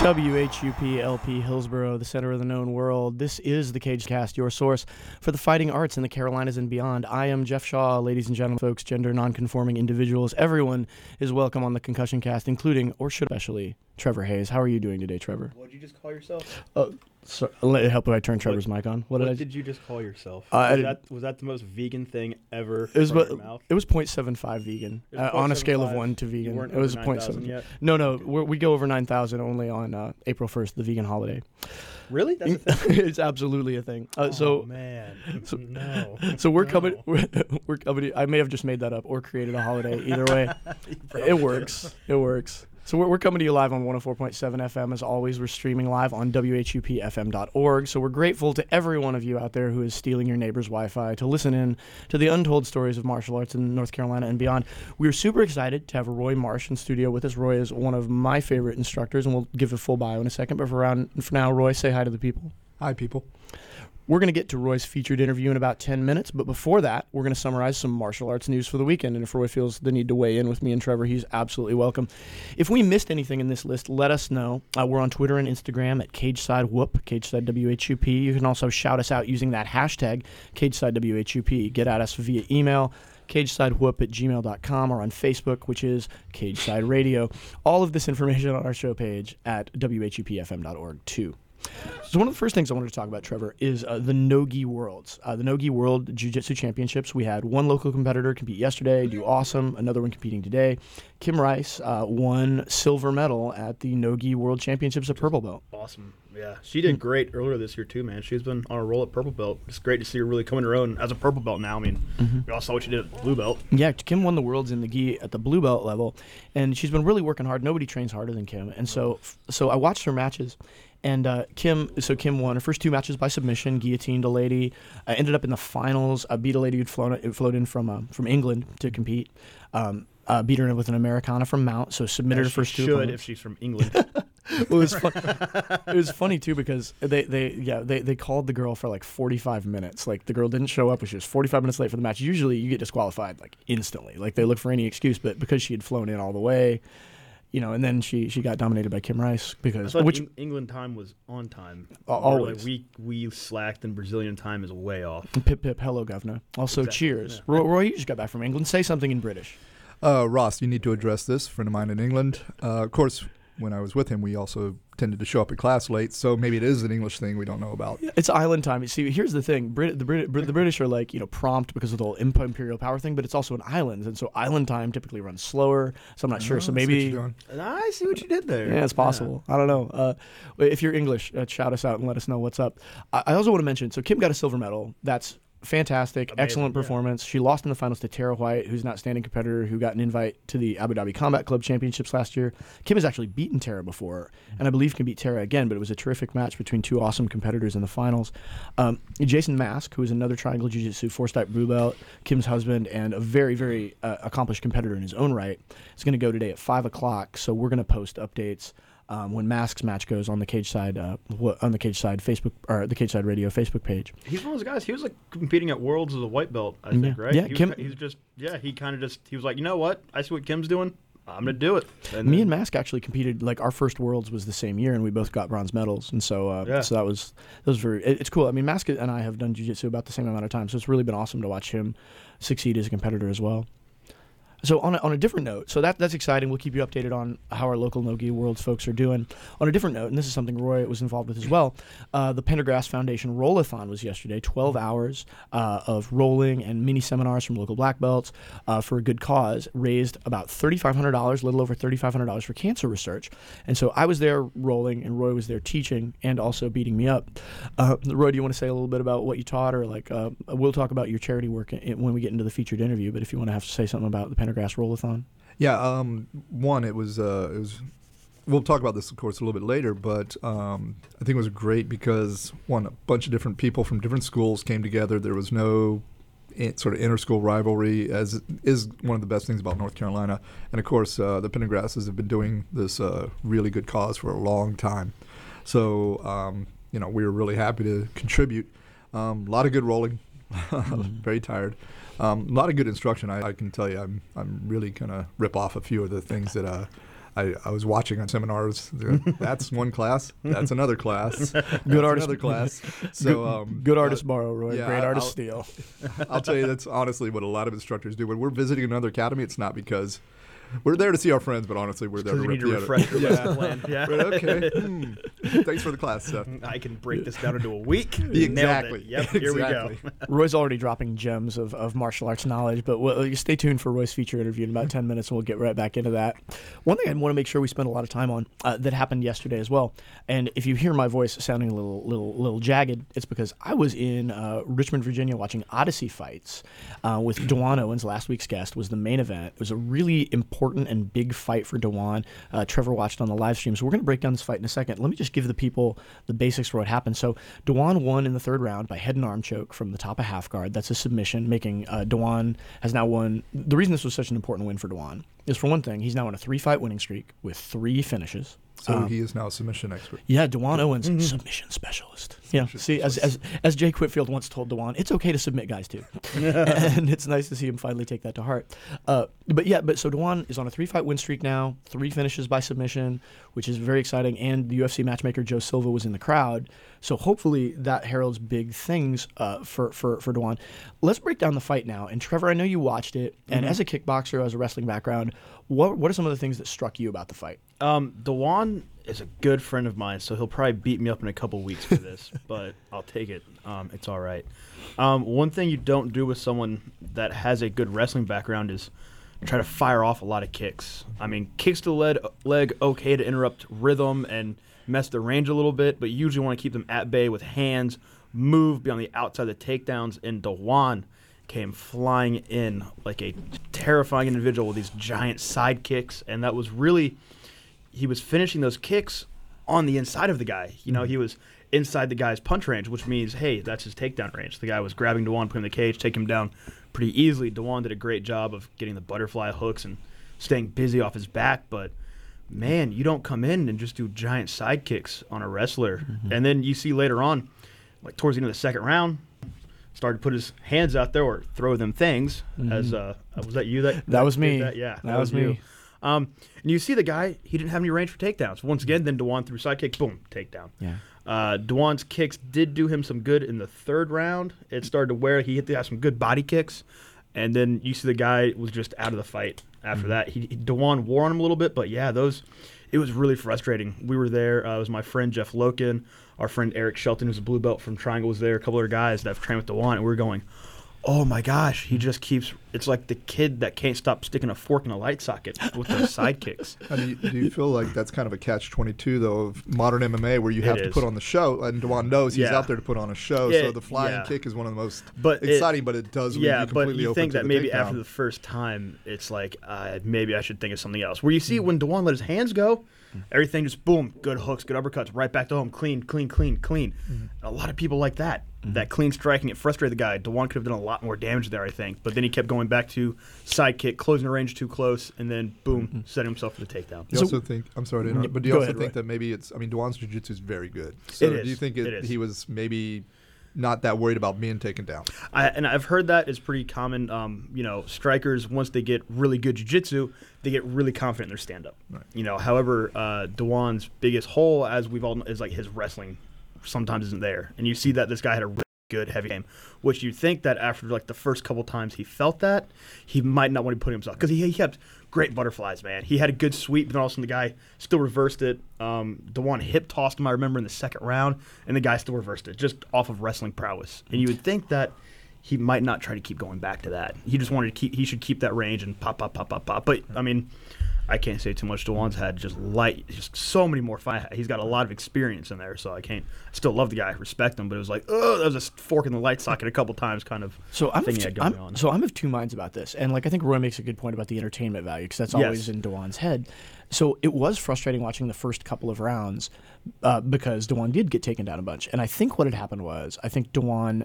WHUP LP Hillsboro, the center of the known world. This is the Cage Cast, your source for the fighting arts in the Carolinas and beyond. I am Jeff Shaw. Ladies and gentlemen, folks, gender non-conforming individuals, everyone is welcome on the Concussion Cast, including, or should especially, Trevor Hayes. How are you doing today, Trevor? What did you just call yourself? So, help if I turn Trevor's mic on. What did you just call yourself? Was that the most vegan thing ever from your mouth? It was 0.75 vegan on a scale of 1 to vegan. It was 0.7 yet? No, okay. We go over 9,000 only on April 1st, the vegan holiday. Really? That's a thing? It's absolutely a thing. We're coming. I may have just made that up or created a holiday. Either way, it works. So we're coming to you live on 104.7 FM. As always, we're streaming live on WHUPFM.org. So we're grateful to every one of you out there who is stealing your neighbor's Wi-Fi to listen in to the untold stories of martial arts in North Carolina and beyond. We're super excited to have Roy Marsh in studio with us. Roy is one of my favorite instructors, and we'll give a full bio in a second. But for now, Roy, say hi to the people. Hi, people. We're going to get to Roy's featured interview in about 10 minutes, but before that, we're going to summarize some martial arts news for the weekend, and if Roy feels the need to weigh in with me and Trevor, he's absolutely welcome. If we missed anything in this list, let us know. We're on Twitter and Instagram at CagesideWHUP, Cageside W-H-U-P. You can also shout us out using that hashtag, Cageside W-H-U-P. Get at us via email, CagesideWHUP@gmail.com, or on Facebook, which is Cageside Radio. All of this information on our show page at WHUPFM.org, too. So one of the first things I wanted to talk about, Trevor, is the No-Gi Worlds. The No-Gi World Jiu-Jitsu Championships. We had one local competitor compete yesterday, do awesome, another one competing today. Kim Rice won silver medal at the No-Gi World Championships at Purple Belt. Awesome. Yeah, she did great earlier this year, too, man. She's been on a roll at Purple Belt. It's great to see her really coming her own as a Purple Belt now. I mean, we all saw what she did at Blue Belt. Yeah, Kim won the Worlds in the Gi at the Blue Belt level, and she's been really working hard. Nobody trains harder than Kim. And so I watched her matches, and Kim won her first two matches by submission, guillotined a lady, ended up in the finals, beat a lady who'd flown in from England to compete, beat her in with an Americana from Mount, so submitted her first two opponents. If she's from England. It was funny too because they called the girl for like 45 minutes. Like the girl didn't show up, which was 45 minutes late for the match. Usually you get disqualified like instantly. Like they look for any excuse, but because she had flown in all the way, you know, and then she got dominated by Kim Rice because England time was on time. Always. Like we slacked and Brazilian time is way off. Pip pip, hello governor. Also exactly. Cheers. Yeah. Roy, you just got back from England. Say something in British. Ross, you need to address this. A friend of mine in England. Of course, when I was with him, we also tended to show up at class late, so maybe it is an English thing we don't know about. It's island time. You see, here's the thing. The British are like, you know, prompt because of the whole imperial power thing, but it's also an island, and so island time typically runs slower, so I'm not sure. So maybe... I see what you did there. Yeah, it's possible. Yeah. I don't know. If you're English, shout us out and let us know what's up. I also want to mention, so Kim got a silver medal. That's fantastic. Amazing, excellent performance. Yeah. She lost in the finals to Tara White, who's an outstanding competitor who got an invite to the Abu Dhabi Combat Club Championships last year. Kim has actually beaten Tara before, and I believe can beat Tara again, but it was a terrific match between two awesome competitors in the finals. Jason Mask, who is another Triangle Jiu-Jitsu, four-stripe blue belt, Kim's husband, and a very, very accomplished competitor in his own right, is going to go today at 5 o'clock, so we're going to post updates when Mask's match goes on the Cageside, Facebook or the Cageside Radio Facebook page. He's one of those guys. He was like competing at Worlds as a white belt, I think, right? Yeah, he was like, you know what? I see what Kim's doing. I'm gonna do it. And me and Mask actually competed. Like our first Worlds was the same year, and we both got bronze medals. And so, so that was very. It's cool. I mean, Mask and I have done jiu-jitsu about the same amount of time, so it's really been awesome to watch him succeed as a competitor as well. So on a different note, so that's exciting. We'll keep you updated on how our local No-Gi Worlds folks are doing. On a different note, and this is something Roy was involved with as well, the Pendergrass Foundation Rollathon was yesterday, 12 hours of rolling and mini-seminars from local black belts for a good cause, raised about $3,500, a little over $3,500 for cancer research. And so I was there rolling, and Roy was there teaching and also beating me up. Roy, do you want to say a little bit about what you taught? Or like, we'll talk about your charity work when we get into the featured interview, but if you want to say something about the Pendergrass Rollathon. Yeah, one, it was we'll talk about this, of course, a little bit later, but I think it was great because, one, a bunch of different people from different schools came together. There was no sort of inter-school rivalry, as is one of the best things about North Carolina. And, of course, the Pendergrasses have been doing this really good cause for a long time. So, we were really happy to contribute. A lot of good rolling. Very tired. A lot of good instruction. I can tell you I'm really going to rip off a few of the things that I was watching on seminars. That's one class. That's another class. Good artist. Another class. So good artists borrow, Roy. Yeah, great artists steal. I'll tell you, that's honestly what a lot of instructors do. When we're visiting another academy, it's not because we're there to see our friends, but honestly, we're there to rip the other. Because we need to refresh your lesson plan. Yeah. Right, okay. Thanks for the class, Seth. I can break this down into a week. Exactly. Yep, here we go. Roy's already dropping gems of martial arts knowledge, but we'll stay tuned for Roy's feature interview in about 10 minutes, and we'll get right back into that. One thing I want to make sure we spend a lot of time on that happened yesterday as well, and if you hear my voice sounding a little jagged, it's because I was in Richmond, Virginia, watching Odyssey fights with Dewan Owens. Last week's guest was the main event. It was a really important and big fight for Dewan. Trevor watched on the live stream, so we're going to break down this fight in a second. Let me just give the people the basics for what happened. So Dewan won in the third round by head and arm choke from the top of half guard. That's a submission, making Dewan has now won. The reason this was such an important win for Dewan is, for one thing, he's now on a 3-fight winning streak with 3 finishes. So he is now a submission expert. Yeah, Dewan Owens, submission specialist. Yeah, see, as Jay Quitfield once told Dewan, it's okay to submit guys too. And it's nice to see him finally take that to heart. So Dewan is on a 3-fight win streak now, 3 finishes by submission, which is very exciting. And the UFC matchmaker Joe Silva was in the crowd, so hopefully that heralds big things for Dewan. Let's break down the fight now. And Trevor, I know you watched it, and as a kickboxer, as a wrestling background, what are some of the things that struck you about the fight? Dewan is a good friend of mine, so he'll probably beat me up in a couple weeks for this, but I'll take it. It's all right. One thing you don't do with someone that has a good wrestling background is try to fire off a lot of kicks. I mean, kicks to the leg, okay to interrupt rhythm and mess the range a little bit, but you usually want to keep them at bay with hands, move beyond the outside of the takedowns, and Dewan came flying in like a terrifying individual with these giant side kicks, and that was really... He was finishing those kicks on the inside of the guy. You know, he was inside the guy's punch range, which means, hey, that's his takedown range. The guy was grabbing Dewan, putting him in the cage, taking him down pretty easily. Dewan did a great job of getting the butterfly hooks and staying busy off his back. But, man, you don't come in and just do giant side kicks on a wrestler. And then you see later on, like towards the end of the second round, started to put his hands out there or throw them things. As was that you? That was me. That was me. You. And you see the guy, he didn't have any range for takedowns. Once again, then Dewan threw side kick, boom, takedown. Yeah. Dewan's kicks did do him some good in the third round. It started to wear. He hit the guy some good body kicks. And then you see the guy was just out of the fight after that. Dewan wore on him a little bit, but, yeah, it was really frustrating. We were there. It was my friend Jeff Loken, our friend Eric Shelton, who's a blue belt from Triangle, was there, a couple other guys that have trained with Dewan, and we were going, oh my gosh, he just keeps. It's like the kid that can't stop sticking a fork in a light socket with those sidekicks. Do you feel like that's kind of a catch-22 though of modern MMA, where you have to put on the show, and Dewan knows he's out there to put on a show. So the flying kick is one of the most exciting, but it does leave you completely open. Yeah, but you think that maybe after the first time, it's like maybe I should think of something else. Where you see when Dewan let his hands go, everything just boom, good hooks, good uppercuts, right back to home, clean. A lot of people like that. That clean striking, it frustrated the guy. Dewan could have done a lot more damage there, I think. But then he kept going back to sidekick, closing the range too close, and then, boom, setting himself for the takedown. Do you also think that maybe it's – I mean, Dewan's jiu-jitsu is very good. So it is. Do you think he was maybe not that worried about being taken down? I've heard that is pretty common. Strikers, once they get really good jiu-jitsu, they get really confident in their stand-up. Right. However, Dewan's biggest hole, as we've all known, is like his wrestling – sometimes isn't there. And you see that this guy had a really good heavy game, which you'd think that after like the first couple times he felt that, he might not want to put himself, because he kept great butterflies, man. He had a good sweep, but all of a sudden the guy still reversed it. Dewan hip tossed him, I remember, in the second round, and the guy still reversed it, just off of wrestling prowess. And you would think that he might not try to keep going back to that. He just wanted to keep that range and pop, pop, pop, pop, pop. But, I mean, I can't say too much. Dewan's had just so many more fights. He's got a lot of experience in there, so I can't. I still love the guy, respect him, but it was like, oh, that was a fork in the light socket a couple times, kind of. So I'm of two minds about this, and like I think Roy makes a good point about the entertainment value because that's always in Dewan's head. So it was frustrating watching the first couple of rounds because Dewan did get taken down a bunch, and I think what had happened was Dewan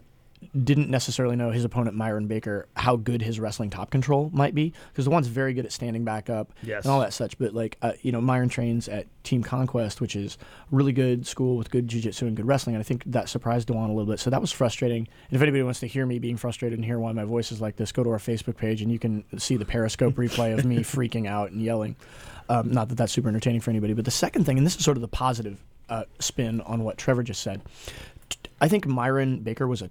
didn't necessarily know his opponent, Myron Baker, how good his wrestling top control might be, because Dewan's very good at standing back up and all that such. But, like, Myron trains at Team Conquest, which is a really good school with good jiu-jitsu and good wrestling, and I think that surprised Dewan a little bit. So that was frustrating. And if anybody wants to hear me being frustrated and hear why my voice is like this, go to our Facebook page, and you can see the Periscope replay of me freaking out and yelling. Not that that's super entertaining for anybody. But the second thing, and this is sort of the positive spin on what Trevor just said, I think Myron Baker was a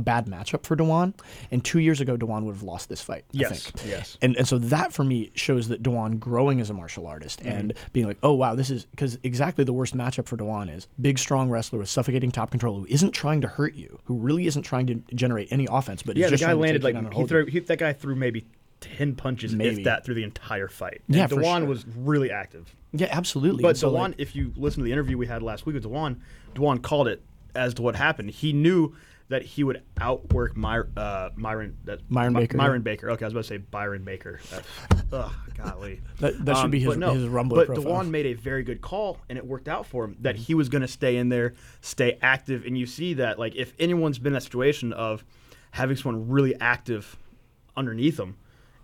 bad matchup for Dewan, and 2 years ago Dewan would have lost this fight. Yes, I think. And so that for me shows that Dewan growing as a martial artist and being like, oh wow, this is because exactly the worst matchup for Dewan is big, strong wrestler with suffocating top control who isn't trying to hurt you, who really isn't trying to generate any offense, but is just trying to take you down and hold you. That guy threw maybe 10 punches, if that, through the entire fight. Yeah, and Dewan was really active. Yeah, absolutely. But Dewan, if you listen to the interview we had last week with Dewan called it. As to what happened, he knew that he would outwork Myron Baker. Myron Baker. Okay, I was about to say Byron Baker. Golly. That should be his Rumble profile. But Dewan made a very good call, and it worked out for him, that he was going to stay in there, stay active. And you see that, like, if anyone's been in that situation of having someone really active underneath them,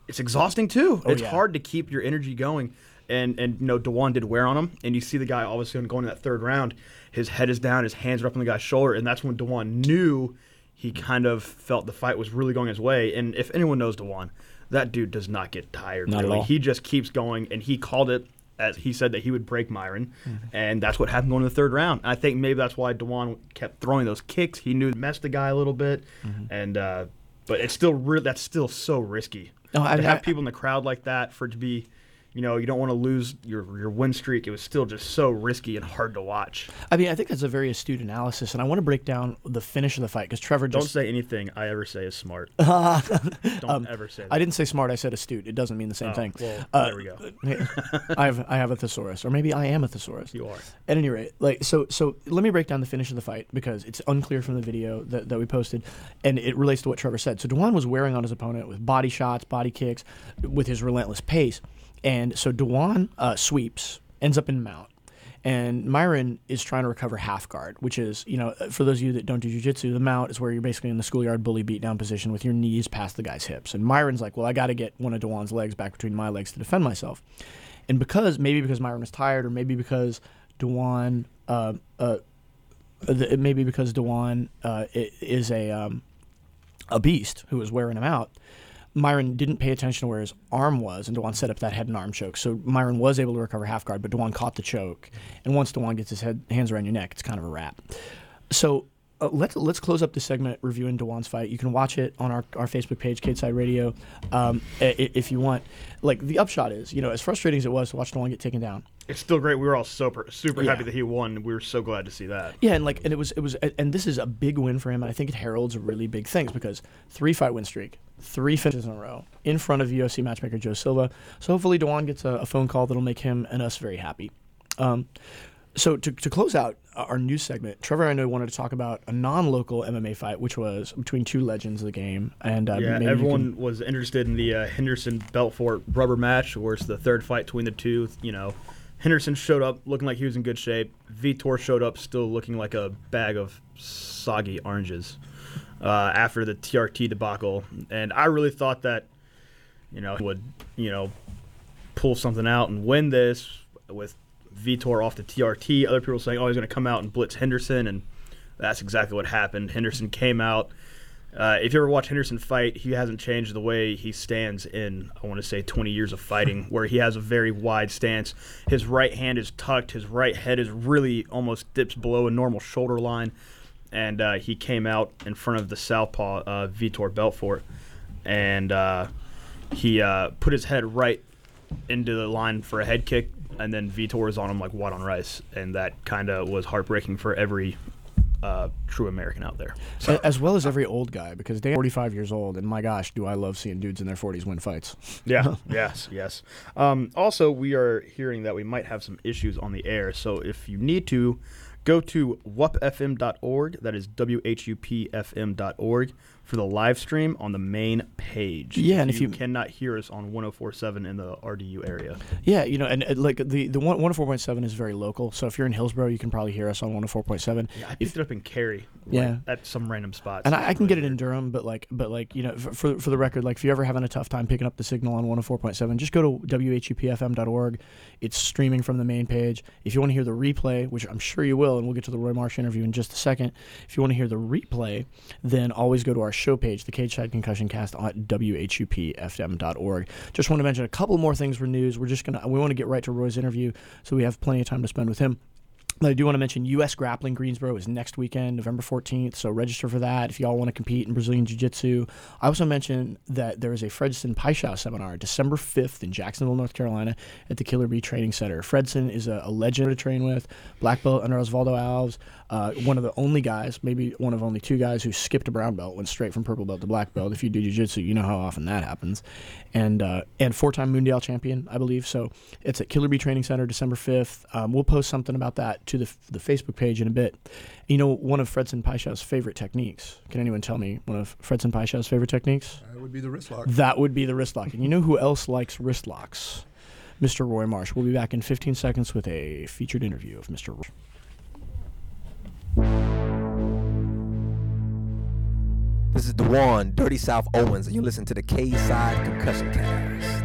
it's exhausting too. Oh, it's hard to keep your energy going. And Dewan did wear on him, and you see the guy all of a sudden going to that third round, his head is down, his hands are up on the guy's shoulder, and that's when Dewan knew he kind of felt the fight was really going his way. And if anyone knows Dewan, that dude does not get tired. Not really. At all. He just keeps going, and he called it as he said that he would break Myron, and that's what happened going to the third round. I think maybe that's why Dewan kept throwing those kicks. He knew it messed the guy a little bit, but it's still that's still so risky. To have people in the crowd like that for it to be. You don't want to lose your win streak. It was still just so risky and hard to watch. I mean, I think that's a very astute analysis, and I want to break down the finish of the fight because Trevor just... Don't say anything I ever say is smart. Don't ever say that. I didn't say smart. I said astute. It doesn't mean the same thing. Well, there we go. I have a thesaurus, or maybe I am a thesaurus. You are. At any rate, so let me break down the finish of the fight because it's unclear from the video that we posted, and it relates to what Trevor said. So Dewan was wearing on his opponent with body shots, body kicks, with his relentless pace. And so Dewan sweeps, ends up in mount, and Myron is trying to recover half guard, which is, for those of you that don't do jiu-jitsu, the mount is where you're basically in the schoolyard bully beatdown position with your knees past the guy's hips. And Myron's like, well, I got to get one of Dewan's legs back between my legs to defend myself. And maybe because Myron was tired, or maybe because Dewan is a beast who is wearing him out, Myron didn't pay attention to where his arm was, and Dewan set up that head and arm choke. So Myron was able to recover half guard, but Dewan caught the choke. And once Dewan gets his hands around your neck, it's kind of a wrap. So let's close up this segment reviewing Dewan's fight. You can watch it on our Facebook page, Cageside Radio, if you want. Like, the upshot is, as frustrating as it was to watch Dewan get taken down, it's still great. We were all super happy that he won. We were so glad to see that. Yeah, and it was and this is a big win for him, and I think it heralds really big things because 3-fight win streak, 3 finishes in a row in front of UFC matchmaker Joe Silva. So hopefully Dewan gets a phone call that'll make him and us very happy. So to close out our news segment, Trevor and I wanted to talk about a non-local MMA fight, which was between two legends of the game. And everyone was interested in the Henderson-Belfort rubber match, where it's the third fight between the two. Henderson showed up looking like he was in good shape. Vitor showed up still looking like a bag of soggy oranges after the TRT debacle. And I really thought that, he would, pull something out and win this with Vitor off the TRT. Other people saying, he's going to come out and blitz Henderson, and that's exactly what happened. Henderson came out. If you ever watch Henderson fight, he hasn't changed the way he stands in, 20 years of fighting, where he has a very wide stance. His right hand is tucked. His right head is really almost dips below a normal shoulder line. And he came out in front of the southpaw, Vitor Belfort, and he put his head right into the line for a head kick, and then Vitor was on him like white on rice, and that kind of was heartbreaking for every true American out there. So. As well as every old guy, because Dan's 45 years old, and my gosh, do I love seeing dudes in their 40s win fights. Yeah, yes. Also, we are hearing that we might have some issues on the air, so if you need to, go to WHUPFM.org, that is WHUPFM.org, for the live stream on the main page. Yeah, and if you cannot hear us on 104.7 in the RDU area. Yeah, you know, and like the 104.7 is very local, so if you're in Hillsborough, you can probably hear us on 104.7. Yeah, I picked it up in Cary. Yeah, like, at some random spots. And I can get it in Durham, but you know, for the record, like if you're ever having a tough time picking up the signal on 104.7, just go to WHUPFM.org. It's streaming from the main page. If you want to hear the replay, which I'm sure you will, and we'll get to the Roy Marsh interview in just a second. If you want to hear the replay, then always go to our show page, the Cage Side Concussion Cast, at WHUPFM.org. Just want to mention a couple more things for news. We want to get right to Roy's interview, so we have plenty of time to spend with him. But I do want to mention U.S. Grappling Greensboro is next weekend, November 14th, so register for that if you all want to compete in Brazilian Jiu-Jitsu. I also mentioned that there is a Fredson Paixão seminar December 5th in Jacksonville, North Carolina at the Killer Bee Training Center. Fredson is a legend to train with, black belt under Osvaldo Alves, one of the only guys, maybe one of only two guys who skipped a brown belt, went straight from purple belt to black belt. If you do Jiu-Jitsu, you know how often that happens. And four-time Mundial champion, I believe. So it's at Killer Bee Training Center December 5th. We'll post something about that to the Facebook page in a bit. You know, one of Fredson Paixão's favorite techniques. Can anyone tell me one of Fredson Paixão's favorite techniques? That would be the wrist lock. And you know who else likes wrist locks? Mr. Roy Marsh. We'll be back in 15 seconds with a featured interview of Mr. Roy. This is Dewan Dirty South Owens, and you listen to the Cageside Concussion Cast.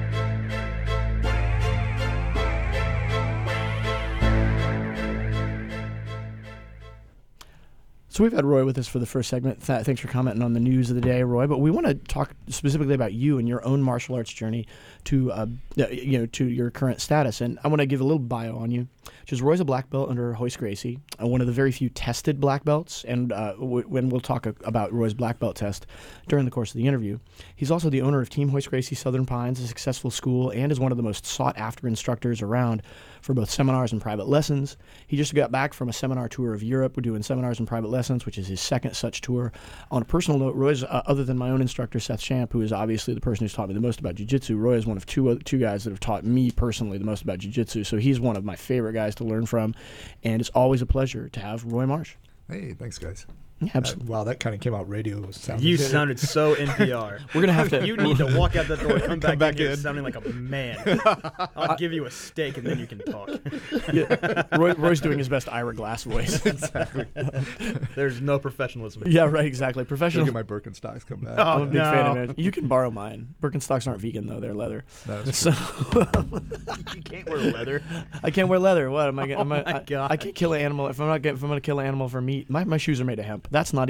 So we've had Roy with us for the first segment. Thanks for commenting on the news of the day, Roy. But we want to talk specifically about you and your own martial arts journey to your current status. And I want to give a little bio on you, which is Roy's a black belt under Royce Gracie, one of the very few tested black belts. And when we'll talk about Roy's black belt test during the course of the interview, he's also the owner of Team Royce Gracie Southern Pines, a successful school, and is one of the most sought-after instructors around for both seminars and private lessons. He just got back from a seminar tour of Europe. We're doing seminars and private lessons, which is his second such tour. On a personal note, Roy's, other than my own instructor, Seth Champ, who is obviously the person who's taught me the most about jiu-jitsu, Roy is one of two guys that have taught me personally the most about jiu-jitsu, so he's one of my favorite guys to learn from, and it's always a pleasure to have Roy Marsh. Hey, thanks, guys. Wow, that kind of came out radio. You sounded so NPR. We're gonna have to. You need to walk out that door, come back in, sounding like a man. I'll give you a steak, and then you can talk. Yeah. Roy's doing his best Ira Glass voice. Exactly. There's no professionalism. Yeah, right. Exactly. Professional. Look at my Birkenstocks come back. I'm a big fan of it. You can borrow mine. Birkenstocks aren't vegan though; they're leather. So you can't wear leather. I can't wear leather. What am I? I can't kill an animal if I'm gonna kill an animal for meat. My shoes are made of hemp. I'm not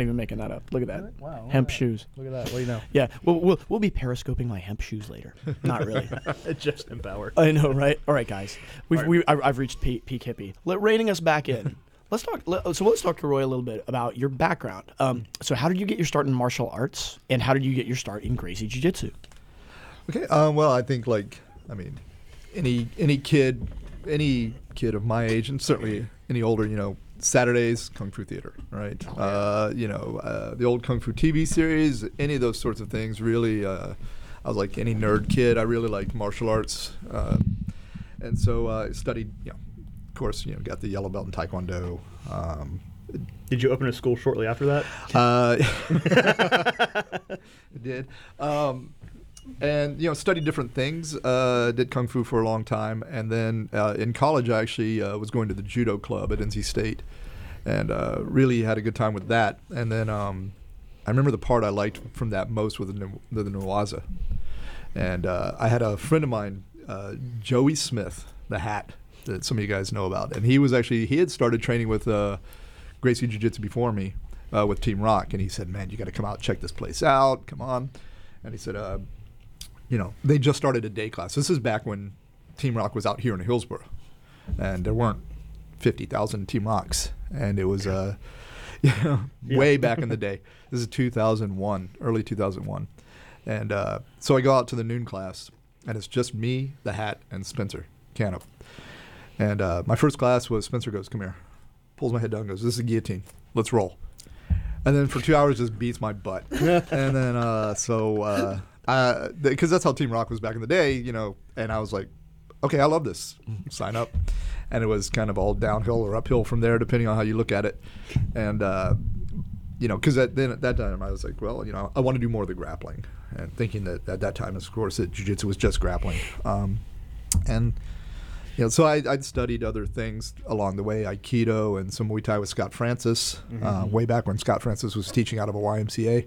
even making that up. Look at that. Wow. Hemp shoes. Look at that. What do you know? Yeah. We'll be periscoping my hemp shoes later. Not really. Just empowered. I know, right? All right, guys. I've reached peak hippie. Reining us back in. Let's talk to Roy a little bit about your background. So how did you get your start in martial arts, and how did you get your start in Gracie Jiu-Jitsu? Okay. Well, I think any kid of my age, and certainly any older, you know. Saturdays, Kung Fu Theater, right? Oh, yeah. The old Kung Fu TV series, any of those sorts of things. Really, I was like any nerd kid. I really liked martial arts, and so I studied. You know, of course, you know, got the yellow belt in Taekwondo. Did you open a school shortly after that? I did. And you know, studied different things. Did kung fu for a long time, and then in college, I actually was going to the judo club at NC State, and really had a good time with that. And then I remember the part I liked from that most was the Nawaza. And I had a friend of mine, Joey Smith, the Hat, that some of you guys know about, and he had started training with Gracie Jiu Jitsu before me with Team Rock, and he said, "Man, you got to come out, check this place out. Come on," and he said. You know, they just started a day class. This is back when Team Rock was out here in Hillsborough, and there weren't 50,000 Team Rocks, and it was way back in the day. This is 2001, early 2001, and so I go out to the noon class, and it's just me, the Hat, and Spencer Cano, and my first class was Spencer goes, "Come here," pulls my head down and goes, this is a guillotine. Let's roll. And then for 2 hours just beats my butt. And then because that's how Team Rock was back in the day, you know, and I was like, okay, I love this. Sign up. And it was kind of all downhill or uphill from there, depending on how you look at it. And, you know, because then at that time I was like, well, you know, I want to do more of the grappling. And thinking that at that time, of course, that jiu-jitsu was just grappling. And, you know, so I'd studied other things along the way, Aikido and some Muay Thai with Scott Francis, way back when Scott Francis was teaching out of a YMCA.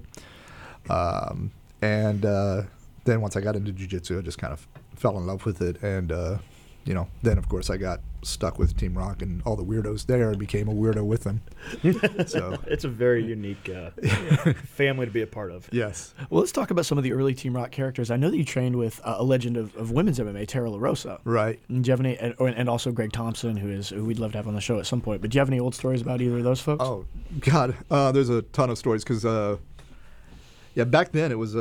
Then once I got into jiu-jitsu, I just kind of fell in love with it. And, you know, then, of course, I got stuck with Team Rock and all the weirdos there and became a weirdo with them. So it's a very unique family to be a part of. Yes. Well, let's talk about some of the early Team Rock characters. I know that you trained with a legend of women's MMA, Tara LaRosa. Right. Do you have any, and also Greg Thompson, who we'd love to have on the show at some point. But do you have any old stories about either of those folks? Oh, God. There's a ton of stories because, back then it was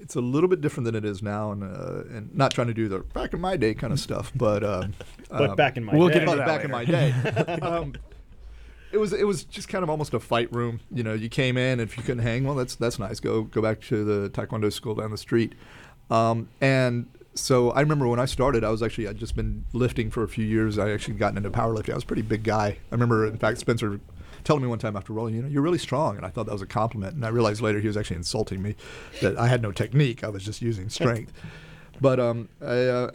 it's a little bit different than it is now, and not trying to do the back in my day kind of stuff, but back in my day. We'll get about back in my day. It was just kind of almost a fight room. You know, you came in, if you couldn't hang, well, that's nice. Go back to the taekwondo school down the street. And so I remember when I started, I'd just been lifting for a few years. I actually gotten into powerlifting. I was a pretty big guy. I remember, in fact, Spencer telling me one time after rolling, you know, you're really strong, and I thought that was a compliment, and I realized later he was actually insulting me, that I had no technique, I was just using strength. But I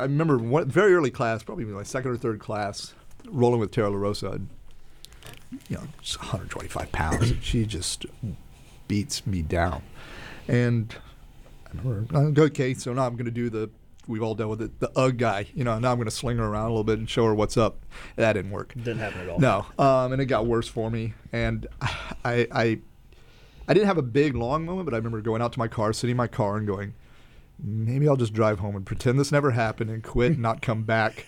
remember one very early class, probably my second or third class, rolling with Tara LaRosa, and, you know, 125 pounds, and she just beats me down. And I remember, okay, so now I'm going to do we've all dealt with it, the UGG guy. You know, now I'm going to sling her around a little bit and show her what's up. That didn't work. Didn't happen at all. No, and it got worse for me. And I didn't have a big, long moment, but I remember going out to my car, sitting in my car and going, maybe I'll just drive home and pretend this never happened and quit and not come back.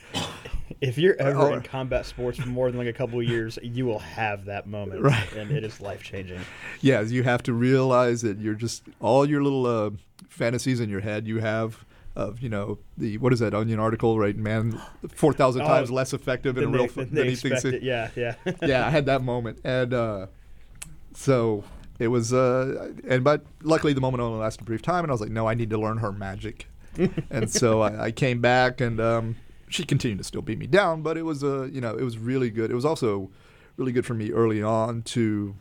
If you're ever in combat sports for more than like a couple of years, you will have that moment. Right. And it is life-changing. Yeah, you have to realize that you're just, all your little fantasies in your head you have, of, you know, the, what is that Onion article, right? Man, 4,000 times less effective in a real than he thinks it. Yeah. Yeah, I had that moment. And so it was, but luckily the moment only lasted a brief time, and I was like, no, I need to learn her magic. And so I came back, and she continued to still beat me down, but it was, you know, it was really good. It was also really good for me early on to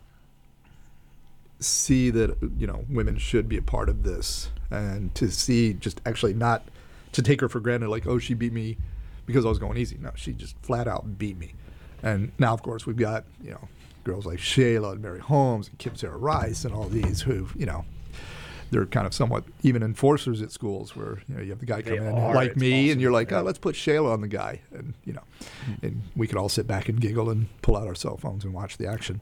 see that, you know, women should be a part of this. And to see, just actually not to take her for granted, like, oh, she beat me because I was going easy. No, she just flat out beat me. And now, of course, we've got, you know, girls like Shayla and Mary Holmes and Kim Rice and all these who, you know, they're kind of somewhat even enforcers at schools where, you know, you have the guy come in like me, awesome. And you're like, oh, let's put Shayla on the guy. And, you know, and we could all sit back and giggle and pull out our cell phones and watch the action.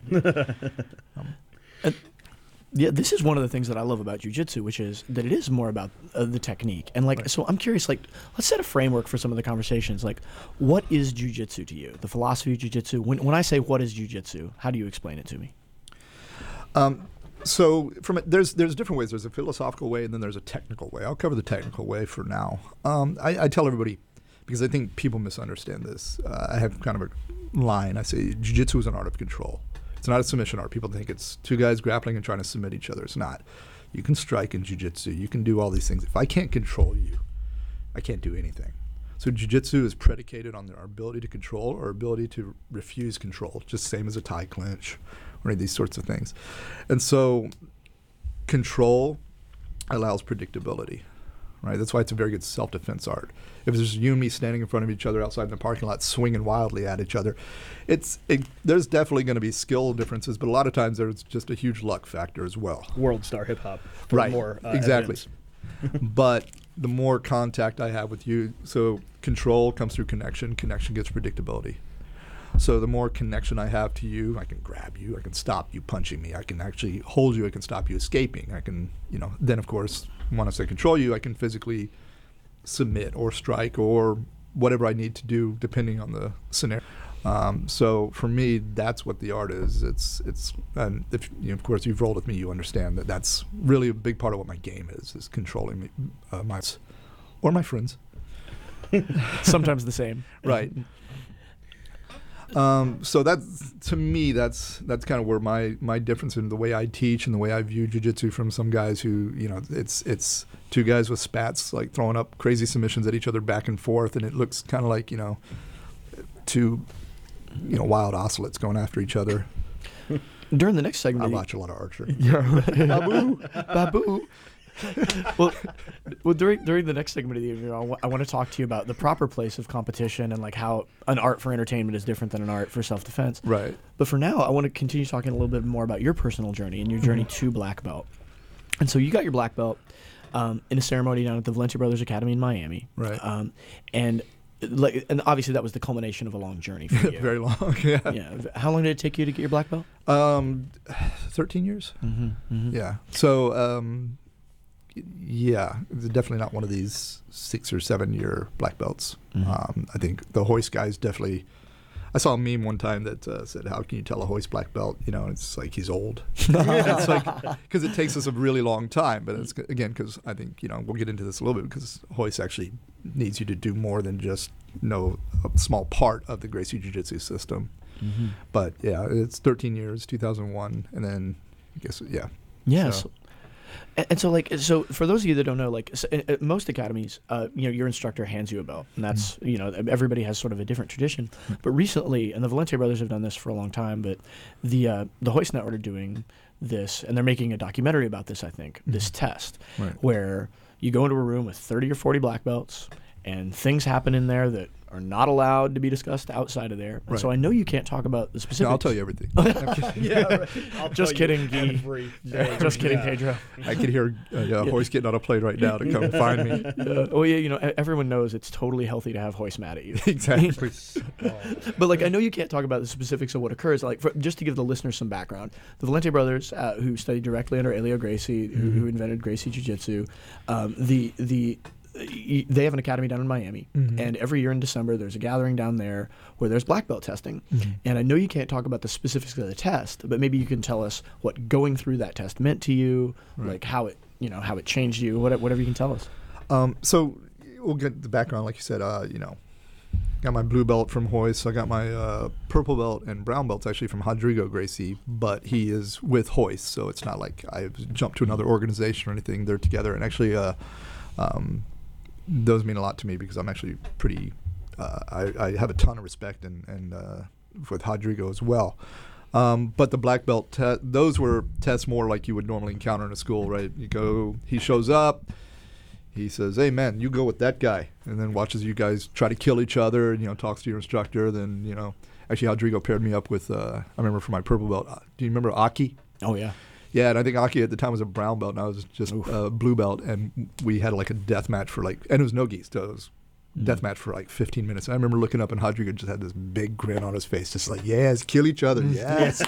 Yeah, this is one of the things that I love about jiu-jitsu, which is that it is more about the technique. And, like, right. So I'm curious, like, let's set a framework for some of the conversations. Like, what is jiu-jitsu to you? The philosophy of jiu-jitsu. When I say what is jiu-jitsu, how do you explain it to me? So from it, there's different ways. There's a philosophical way, and then there's a technical way. I'll cover the technical way for now. I tell everybody, because I think people misunderstand this. I have kind of a line. I say jiu-jitsu is an art of control. It's not a submission art. People think it's two guys grappling and trying to submit each other. It's not. You can strike in jiu-jitsu. You can do all these things. If I can't control you, I can't do anything. So jiu-jitsu is predicated on our ability to control or ability to refuse control, just same as a Thai clinch or any of these sorts of things. And so control allows predictability, right? That's why it's a very good self-defense art. If there's you and me standing in front of each other outside in the parking lot swinging wildly at each other, there's definitely going to be skill differences, but a lot of times there's just a huge luck factor as well. World star hip-hop. Right, more, exactly. But the more contact I have with you, so control comes through connection. Connection gets predictability. So the more connection I have to you, I can grab you, I can stop you punching me, I can actually hold you, I can stop you escaping, I can, you know, then of course, once I control you, I can physically submit or strike or whatever I need to do depending on the scenario. So for me, that's what the art is. It's and if you know, of course you've rolled with me, you understand that that's really a big part of what my game is controlling me, my friends. Sometimes the same. Right. So that's, to me, that's kind of where my difference in the way I teach and the way I view jiu-jitsu from some guys who, you know, it's two guys with spats, like throwing up crazy submissions at each other back and forth. And it looks kind of like, you know, two, you know, wild ocelots going after each other. During the next segment, I watch a lot of archery. Babu, babu. Well, during the next segment of the interview, I want to talk to you about the proper place of competition and like how an art for entertainment is different than an art for self-defense. Right. But for now, I want to continue talking a little bit more about your personal journey and your journey to black belt. And so you got your black belt in a ceremony down at the Valencia Brothers Academy in Miami. Right. And obviously that was the culmination of a long journey for you. Very long, yeah. How long did it take you to get your black belt? 13 years. Yeah. So... yeah, definitely not one of these 6 or 7 year black belts. I think the hoist guys definitely. I saw a meme one time that said, "How can you tell a hoist black belt?" You know, it's like he's old. It's like because it takes us a really long time. But it's again because I think, you know, we'll get into this a little bit because hoist actually needs you to do more than just know a small part of the Gracie Jiu-Jitsu system. But yeah, it's 13 years, 2001, and then I guess So. And so, like, so for those of you that don't know, like, so at most academies, you know, your instructor hands you a belt, and that's, you know, everybody has sort of a different tradition. But recently, and the Valente brothers have done this for a long time, but the Hoist Network are doing this, and they're making a documentary about this, I think, this test, where you go into a room with 30 or 40 black belts, and things happen in there that are not allowed to be discussed outside of there. Right. So I know you can't talk about the specifics. No, I'll tell you everything. Just kidding, Guy. Just kidding, Pedro. I could hear Hoist getting on a plane right now to come find me. Well, yeah, you know, everyone knows it's totally healthy to have Hoist mad at you. Exactly. But, like, I know you can't talk about the specifics of what occurs. Like, just to give the listeners some background, the Valente brothers, who studied directly under Elio Gracie, who invented Gracie Jiu-Jitsu, they have an academy down in Miami, and every year in December there's a gathering down there where there's black belt testing. And I know you can't talk about the specifics of the test, but maybe you can tell us what going through that test meant to you, like how it changed you, whatever you can tell us. So we'll get the background, like you said. You know, got my blue belt from Hoist. I got my purple belt and brown belts actually from Rodrigo Gracie, but he is with Hoist, so it's not like I jumped to another organization or anything. They're together, and actually. Those mean a lot to me because I'm actually pretty. I have a ton of respect and with Rodrigo as well. But the black belt those were tests more like you would normally encounter in a school, right? You go, he shows up, he says, "Hey man, you go with that guy," and then watches you guys try to kill each other, and you know, talks to your instructor. Then you know, actually Rodrigo paired me up with. I remember for my purple belt. Do you remember Aki? Oh yeah. Yeah, and I think Aki at the time was a brown belt, and I was just a blue belt, and we had like a death match for like, and it was no gi, so it was death match for like 15 minutes. And I remember looking up, and Rodrigo just had this big grin on his face, just like, yes, kill each other, yes.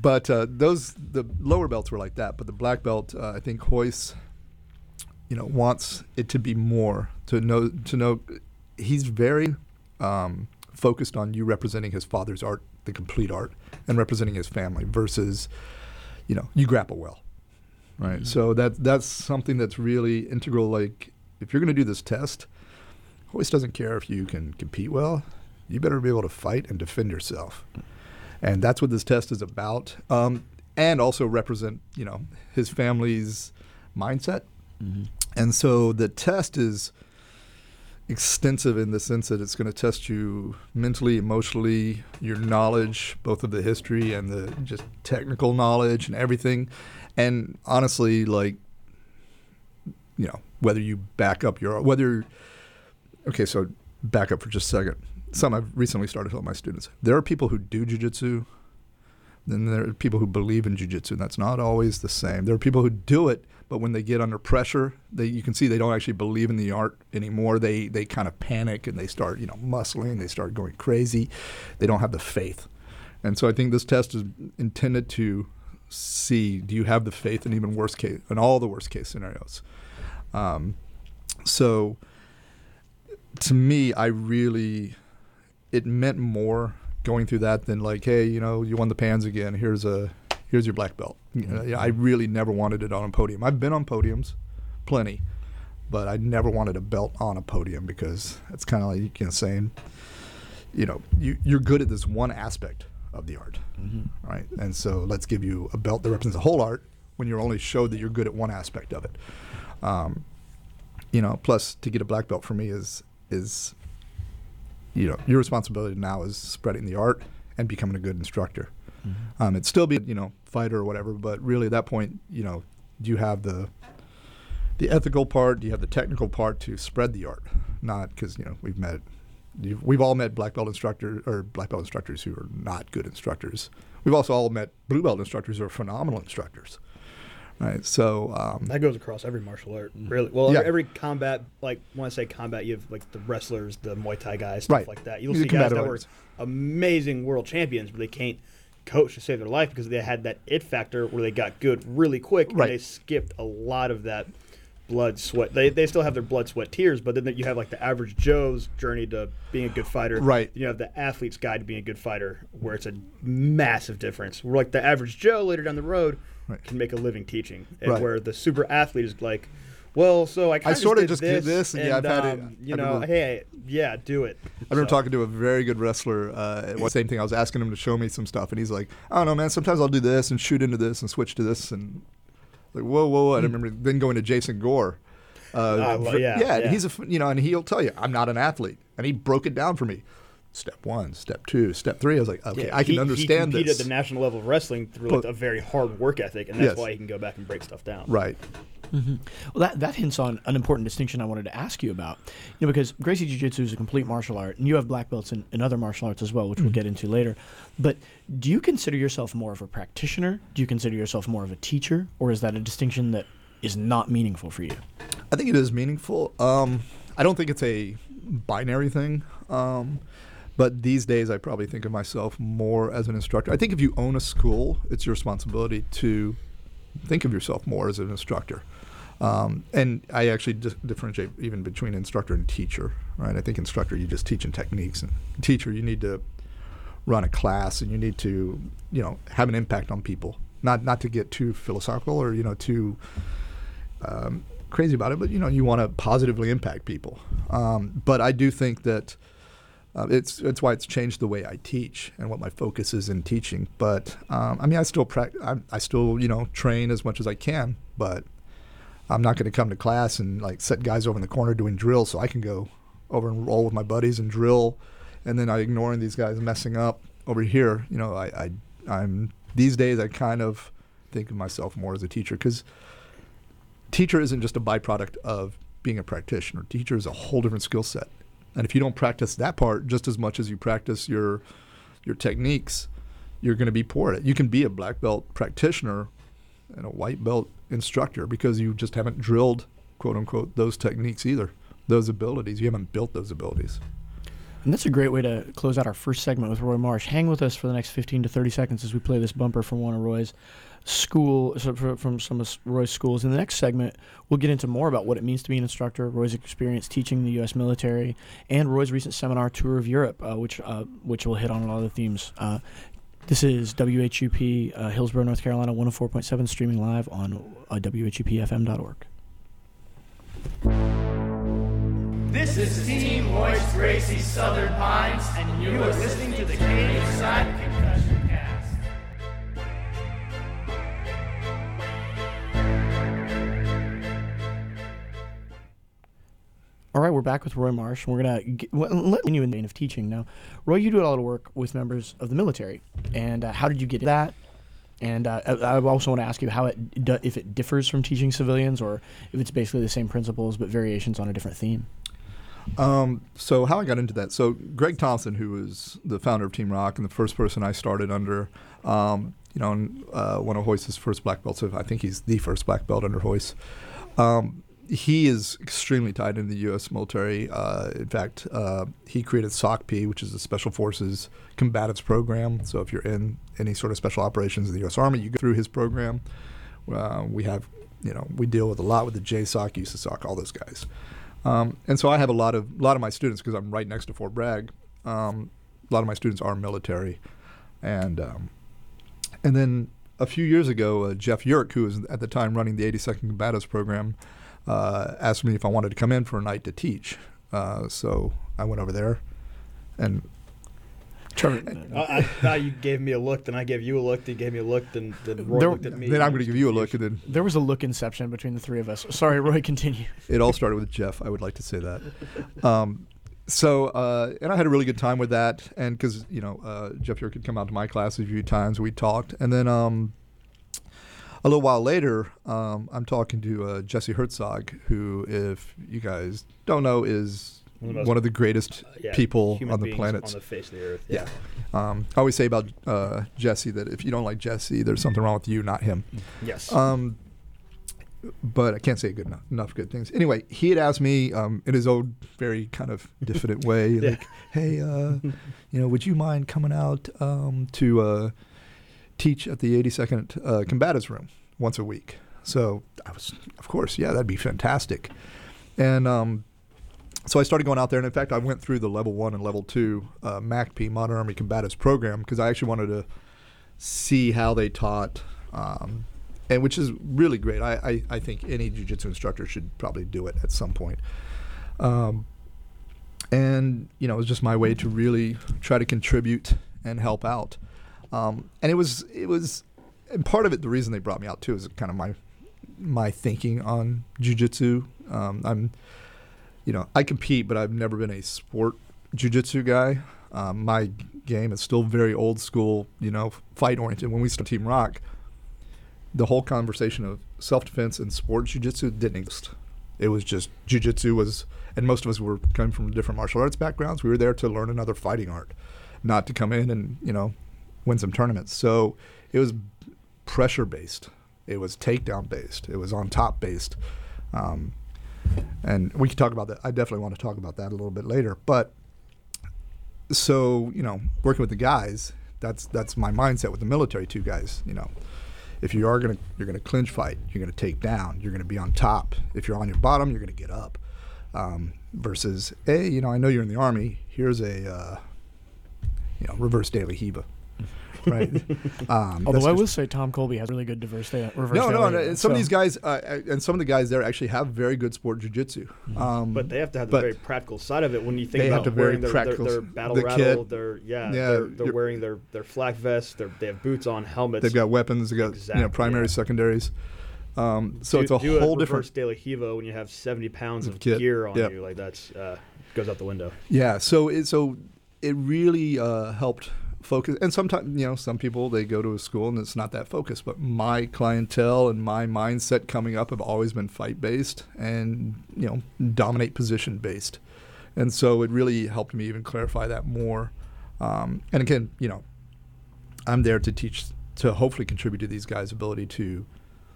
But the lower belts were like that, but the black belt, I think Hoist, you know, wants it to be more, to know, he's very focused on you representing his father's art, the complete art, and representing his family versus, you know, you grapple well, right? So that's something that's really integral. Like, if you're going to do this test, Hoist doesn't care if you can compete well. You better be able to fight and defend yourself, and that's what this test is about. And also represent, you know, his family's mindset. And so the test is extensive in the sense that it's going to test you mentally, emotionally, your knowledge, both of the history and the just technical knowledge and everything. And honestly, like, you know, whether you back up so back up for just a second. Some I've recently started telling my students, there are people who do jiu-jitsu, then there are people who believe in jiu-jitsu, and that's not always the same. There are people who do it, but when they get under pressure, you can see they don't actually believe in the art anymore. They kind of panic, and they start, you know, muscling. They start going crazy. They don't have the faith. And so I think this test is intended to see, do you have the faith in even worst case, in all the worst case scenarios? So to me, it meant more going through that than like, hey, you know, you won the pans again. Here's your black belt. You know, I really never wanted it on a podium. I've been on podiums, plenty, but I never wanted a belt on a podium because it's kind of like, you know, saying, you know, you're good at this one aspect of the art, right? And so let's give you a belt that represents the whole art when you're only showed that you're good at one aspect of it. You know, plus to get a black belt for me is, you know, your responsibility now is spreading the art and becoming a good instructor. It'd still be, you know, fighter or whatever, but really at that point, you know, do you have the ethical part? Do you have the technical part to spread the art? Not because, you know, we've all met black belt instructors or black belt instructors who are not good instructors. We've also all met blue belt instructors who are phenomenal instructors. Right, so that goes across every martial art, really. Well, every combat, like when I say combat, you have like the wrestlers, the Muay Thai guys, stuff like that. You'll see guys that were amazing world champions, but they can't coach to save their life because they had that it factor where they got good really quick, and they skipped a lot of that blood, sweat. They still have their blood, sweat, tears, but then you have like the average Joe's journey to being a good fighter. Right. You have the athlete's guide to being a good fighter, where it's a massive difference. We're like the average Joe later down the road. Can make a living teaching, and where the super athlete is like, well, so I sort of just did this, and I've had it. You know, hey, yeah, do it. I remember talking to a very good wrestler. Same thing. I was asking him to show me some stuff, and he's like, I don't know, man. Sometimes I'll do this and shoot into this and switch to this, and like, whoa. And I remember then going to Jason Gore. He's a, you know, and he'll tell you, I'm not an athlete, and he broke it down for me. Step one, step two, step three. I was like, okay, I can understand this. He competed at the national level of wrestling through like a very hard work ethic, and that's why he can go back and break stuff down. Right. Mm-hmm. Well, that hints on an important distinction I wanted to ask you about. You know, because Gracie Jiu-Jitsu is a complete martial art, and you have black belts in other martial arts as well, which we'll get into later. But do you consider yourself more of a practitioner? Do you consider yourself more of a teacher? Or is that a distinction that is not meaningful for you? I think it is meaningful. I don't think it's a binary thing. But these days, I probably think of myself more as an instructor. I think if you own a school, it's your responsibility to think of yourself more as an instructor. And I actually differentiate even between instructor and teacher, right? I think instructor, you just teach in techniques. And teacher, you need to run a class, and you need to, you know, have an impact on people. Not to get too philosophical or, you know, too crazy about it, but, you know, you want to positively impact people. But I do think that it's why it's changed the way I teach and what my focus is in teaching. But I mean, I still I still you know, train as much as I can. But I'm not going to come to class and like set guys over in the corner doing drills so I can go over and roll with my buddies and drill, and then I'm ignoring these guys messing up over here. You know, I'm these days I kind of think of myself more as a teacher, because teacher isn't just a byproduct of being a practitioner. Teacher is a whole different skill set. And if you don't practice that part just as much as you practice your techniques, you're going to be poor at it. You can be a black belt practitioner and a white belt instructor because you just haven't drilled, quote unquote, those techniques either, those abilities. You haven't built those abilities. And that's a great way to close out our first segment with Roy Marsh. Hang with us for the next 15 to 30 seconds as we play this bumper from one of Roy's schools. In the next segment, we'll get into more about what it means to be an instructor, Roy's experience teaching the U.S. military, and Roy's recent seminar tour of Europe, which will hit on a lot of the themes. This is WHUP, Hillsborough, North Carolina, 104.7, streaming live on WHUPFM.org. This is Team Royce Gracie Southern Pines, and you are listening to the Cage Side Concussion. All right, we're back with Roy Marsh. We're going to let you in the vein of teaching now. Roy, you do a lot of work with members of the military. And how did you get into that? And I also want to ask you how if it differs from teaching civilians, or if it's basically the same principles but variations on a different theme. So how I got into that. So Greg Thompson, who was the founder of Team Rock and the first person I started under, you know, and, one of Hoyce's first black belts. So I think he's the first black belt under Hoyce. He is extremely tied into the U.S. military. In fact, he created SOCP, which is the Special Forces Combatives Program. So if you're in any sort of special operations in the U.S. Army, you go through his program. We have, you know, we deal with a lot with the JSOC, USASOC, all those guys. And so I have a lot of my students, because I'm right next to Fort Bragg. A lot of my students are military, and then a few years ago, Jeff Yurk, who was at the time running the 82nd Combatives Program, asked me if I wanted to come in for a night to teach. So I went over there, and Turn. You gave me a look, then I gave you a look, then you gave me a look, then Roy looked at me. Then I'm going to give you a look. And then there was a look inception between the three of us. Sorry, Roy, continue. It all started with Jeff, I would like to say that. And I had a really good time with that. And because, Jeff York had come out to my class a few times. We talked. And then a little while later, I'm talking to Jesse Herzog, who, if you guys don't know, is one of the greatest people on the planet. On the face of the earth. Yeah. I always say about Jesse that if you don't like Jesse, there's something wrong with you, not him. Yes. But I can't say good enough good things. Anyway, he had asked me in his own very kind of diffident way, like, hey, would you mind coming out to teach at the 82nd Combatives Room once a week? So I was, of course, that'd be fantastic. And so I started going out there, and in fact, I went through the Level 1 and Level 2 MACP, Modern Army Combatives program, because I actually wanted to see how they taught, and which is really great. I think any jiu-jitsu instructor should probably do it at some point. It was just my way to really try to contribute and help out. And it was, and part of it, the reason they brought me out, too, is kind of my thinking on jiu-jitsu. I compete, but I've never been a sport jiu-jitsu guy. My game is still very old school, fight-oriented. When we started Team Rock, the whole conversation of self-defense and sport jiu-jitsu didn't exist. It was just jiu-jitsu and most of us were coming from different martial arts backgrounds. We were there to learn another fighting art, not to come in and, win some tournaments. So it was pressure-based. It was takedown-based. It was on-top-based. And we can talk about that. I definitely want to talk about that a little bit later. But so, working with the guys, that's my mindset with the military too, guys. If you are you're gonna clinch fight, you're gonna take down, you're gonna be on top. If you're on your bottom, you're gonna get up. Versus, hey, I know you're in the Army. Here's a reverse daily Hiba. Right. Although I will say Tom Colby has really good reverse daily. Some of these guys and some of the guys there actually have very good sport jiu-jitsu. But they have to have the very practical side of it when you think about wearing their battle rattle, they're wearing their flak vest, they have boots on, helmets. They've got weapons, they've got primaries, secondaries. It's a whole different reverse daily Hiva when you have 70 pounds of gear on you, like that's goes out the window. Yeah, so it really helped focus. And sometimes, some people, they go to a school and it's not that focused, but my clientele and my mindset coming up have always been fight-based and, dominate position-based. And so it really helped me even clarify that more. And again, I'm there to teach, to hopefully contribute to these guys' ability to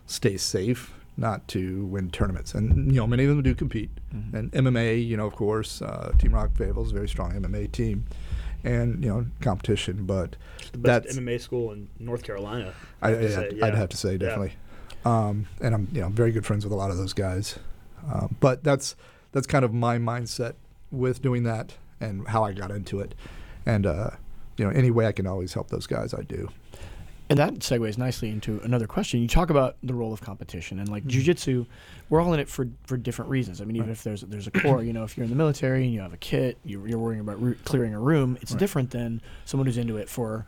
stay safe, not to win tournaments. And, many of them do compete. Mm-hmm. And MMA, of course, Team Rock Fables, very strong MMA team. And competition, but the best MMA school in North Carolina. I'd have to say definitely, and I'm very good friends with a lot of those guys. But that's kind of my mindset with doing that and how I got into it, and any way I can always help those guys, I do. And that segues nicely into another question. You talk about the role of competition and mm-hmm. jiu-jitsu, we're all in it for different reasons. I mean, even if there's a core, if you're in the military and you have a kit, you're worrying about clearing a room, it's different than someone who's into it for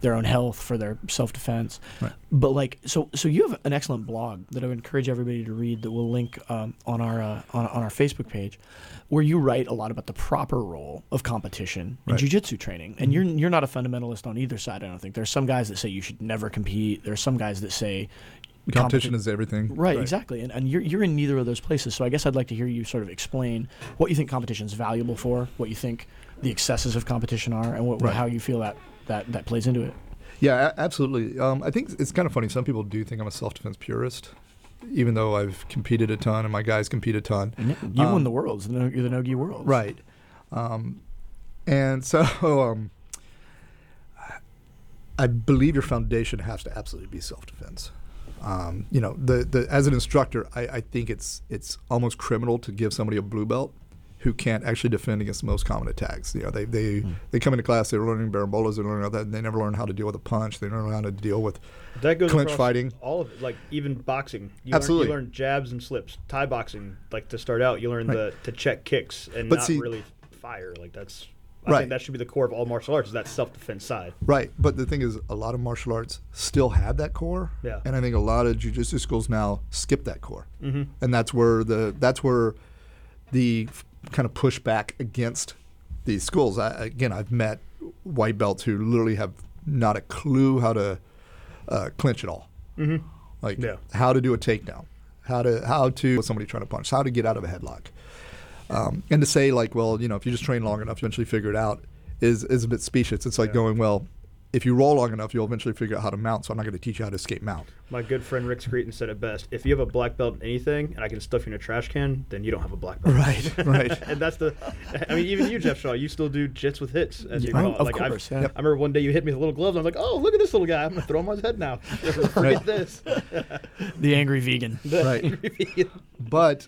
their own health, for their self-defense. Right. But so you have an excellent blog that I would encourage everybody to read that we'll link on our on our Facebook page, where you write a lot about the proper role of competition in jiu-jitsu training. And you're not a fundamentalist on either side, I don't think. There's some guys that say you should never compete. There's some guys that say competition is everything. Right, exactly. And you're in neither of those places. So I guess I'd like to hear you sort of explain what you think competition is valuable for, what you think the excesses of competition are, and how you feel that plays into it. Yeah, absolutely. I think it's kind of funny. Some people do think I'm a self-defense purist, even though I've competed a ton and my guys compete a ton. And you won the Worlds, the No-Gi Worlds. Right. I believe your foundation has to absolutely be self-defense. As an instructor, I think it's almost criminal to give somebody a blue belt who can't actually defend against the most common attacks. They come into class, they're learning barambolas, they're learning all that, and they never learn how to deal with a punch, they never learn how to deal with clinch fighting. All of it, like even boxing. You learn jabs and slips. Thai boxing, like to start out, you learn to check kicks and not really fire. Like that's I think that should be the core of all martial arts, is that self-defense side. Right. But the thing is, a lot of martial arts still have that core. Yeah. And I think a lot of jiu-jitsu schools now skip that core. Mm-hmm. And that's where the kind of pushback against these schools. I've met white belts who literally have not a clue how to clinch at all. Mm-hmm. How to do a takedown, how to with somebody trying to punch, how to get out of a headlock. And to say, if you just train long enough, you eventually figure it out is a bit specious. It's going, well, if you roll long enough, you'll eventually figure out how to mount, so I'm not going to teach you how to escape mount. My good friend Rick Screeton said it best. If you have a black belt in anything and I can stuff you in a trash can, then you don't have a black belt. Right. And even you, Jeff Shaw, you still do jits with hits, as you call it. Of course. Yeah. I remember one day you hit me with little gloves, and I was like, oh, look at this little guy. I'm going to throw him on his head now. Forget this. The angry vegan. Angry vegan. But...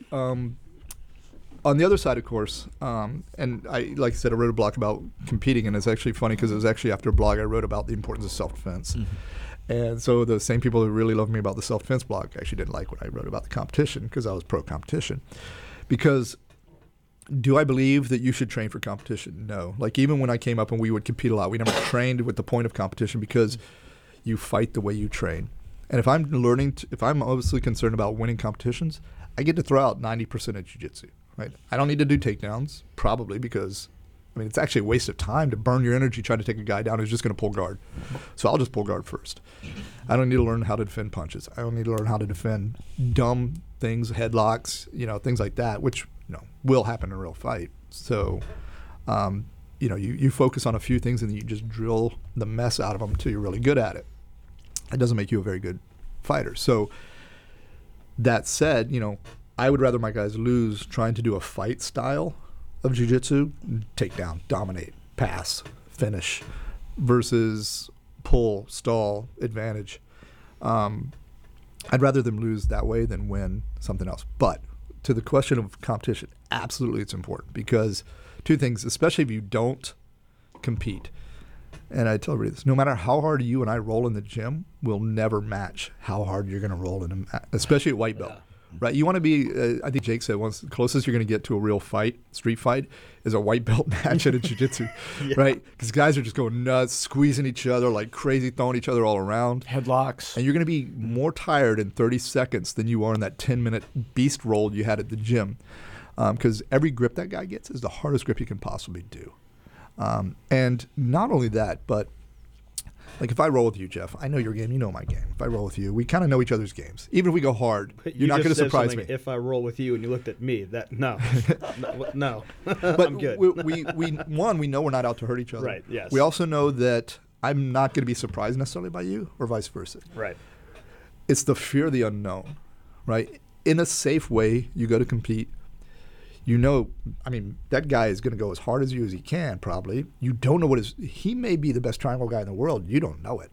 on the other side, of course, and I said, I wrote a blog about competing, and it's actually funny because it was actually after a blog I wrote about the importance of self-defense. Mm-hmm. And so the same people who really loved me about the self-defense blog actually didn't like what I wrote about the competition, because I was pro-competition. Because do I believe that you should train for competition? No. Even when I came up and we would compete a lot, we never trained with the point of competition, because you fight the way you train. And if I'm if I'm obviously concerned about winning competitions, I get to throw out 90% of jiu-jitsu. Right. I don't need to do takedowns, probably, because it's actually a waste of time to burn your energy trying to take a guy down who's just going to pull guard. So I'll just pull guard first. I don't need to learn how to defend punches. I don't need to learn how to defend dumb things, headlocks, things like that, which will happen in a real fight. So you focus on a few things and you just drill the mess out of them until you're really good at it. It doesn't make you a very good fighter. So that said, I would rather my guys lose trying to do a fight style of jiu-jitsu, take down, dominate, pass, finish, versus pull, stall, advantage. I'd rather them lose that way than win something else. But to the question of competition, absolutely it's important, because two things, especially if you don't compete. And I tell everybody this, no matter how hard you and I roll in the gym, we'll never match how hard you're going to roll in a match, especially at white belt. Yeah. Right, you want to be. I think Jake said once, the closest you're going to get to a real fight, street fight, is a white belt match at a jiu-jitsu, right? Because guys are just going nuts, squeezing each other like crazy, throwing each other all around. Headlocks. And you're going to be more tired in 30 seconds than you are in that 10-minute beast roll you had at the gym, because every grip that guy gets is the hardest grip you can possibly do. And not only that, but if I roll with you, Jeff, I know your game, you know my game. If I roll with you, we kind of know each other's games. Even if we go hard, you're not going to surprise me. If I roll with you and you looked at me, no. But I'm good. We know we're not out to hurt each other. Right, yes. We also know that I'm not going to be surprised necessarily by you, or vice versa. Right. It's the fear of the unknown, right? In a safe way, you go to compete. That guy is going to go as hard as you as he can, probably. You don't know he may be the best triangle guy in the world. You don't know it,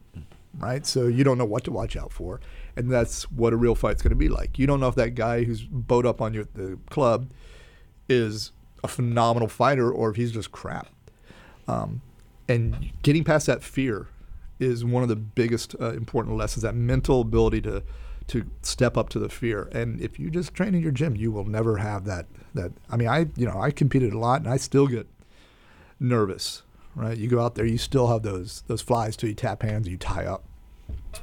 right? So you don't know what to watch out for, and that's what a real fight's going to be like. You don't know if that guy who's bowed up on you at the club is a phenomenal fighter or if he's just crap. And getting past that fear is one of the biggest important lessons, that mental ability to step up to the fear. And if you just train in your gym, you will never have that. I competed a lot and I still get nervous, right? You go out there, you still have those flies till you tap hands, you tie up.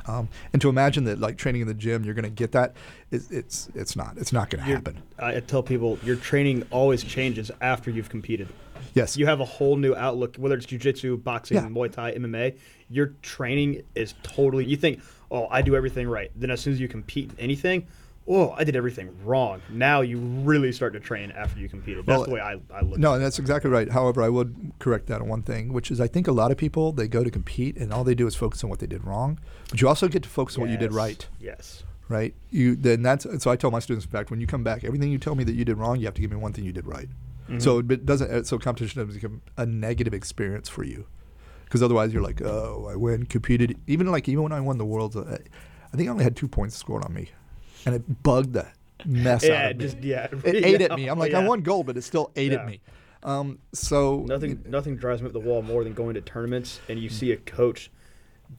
And to imagine that training in the gym, you're going to get that, it's not going to happen. I tell people, your training always changes after you've competed. Yes. You have a whole new outlook, whether it's jiu-jitsu, boxing, Muay Thai, MMA. Your training is totally, you think, oh, I do everything right. Then as soon as you compete in anything, oh, I did everything wrong. Now you really start to train after you competed. That's the way I look at it. No, and that's exactly right. However, I would correct that on one thing, which is I think a lot of people, they go to compete and all they do is focus on what they did wrong. But you also get to focus on what you did right. Yes. Right? So I tell my students, in fact, when you come back, everything you tell me that you did wrong, you have to give me one thing you did right. Mm-hmm. So competition doesn't become a negative experience for you, because otherwise you're like, oh, I win, competed. Even when I won the Worlds, I think I only had 2 points scored on me, and it bugged the mess out of me. It ate at me. I'm like, I won gold, but it still ate at me. So nothing drives me up the wall more than going to tournaments and you see a coach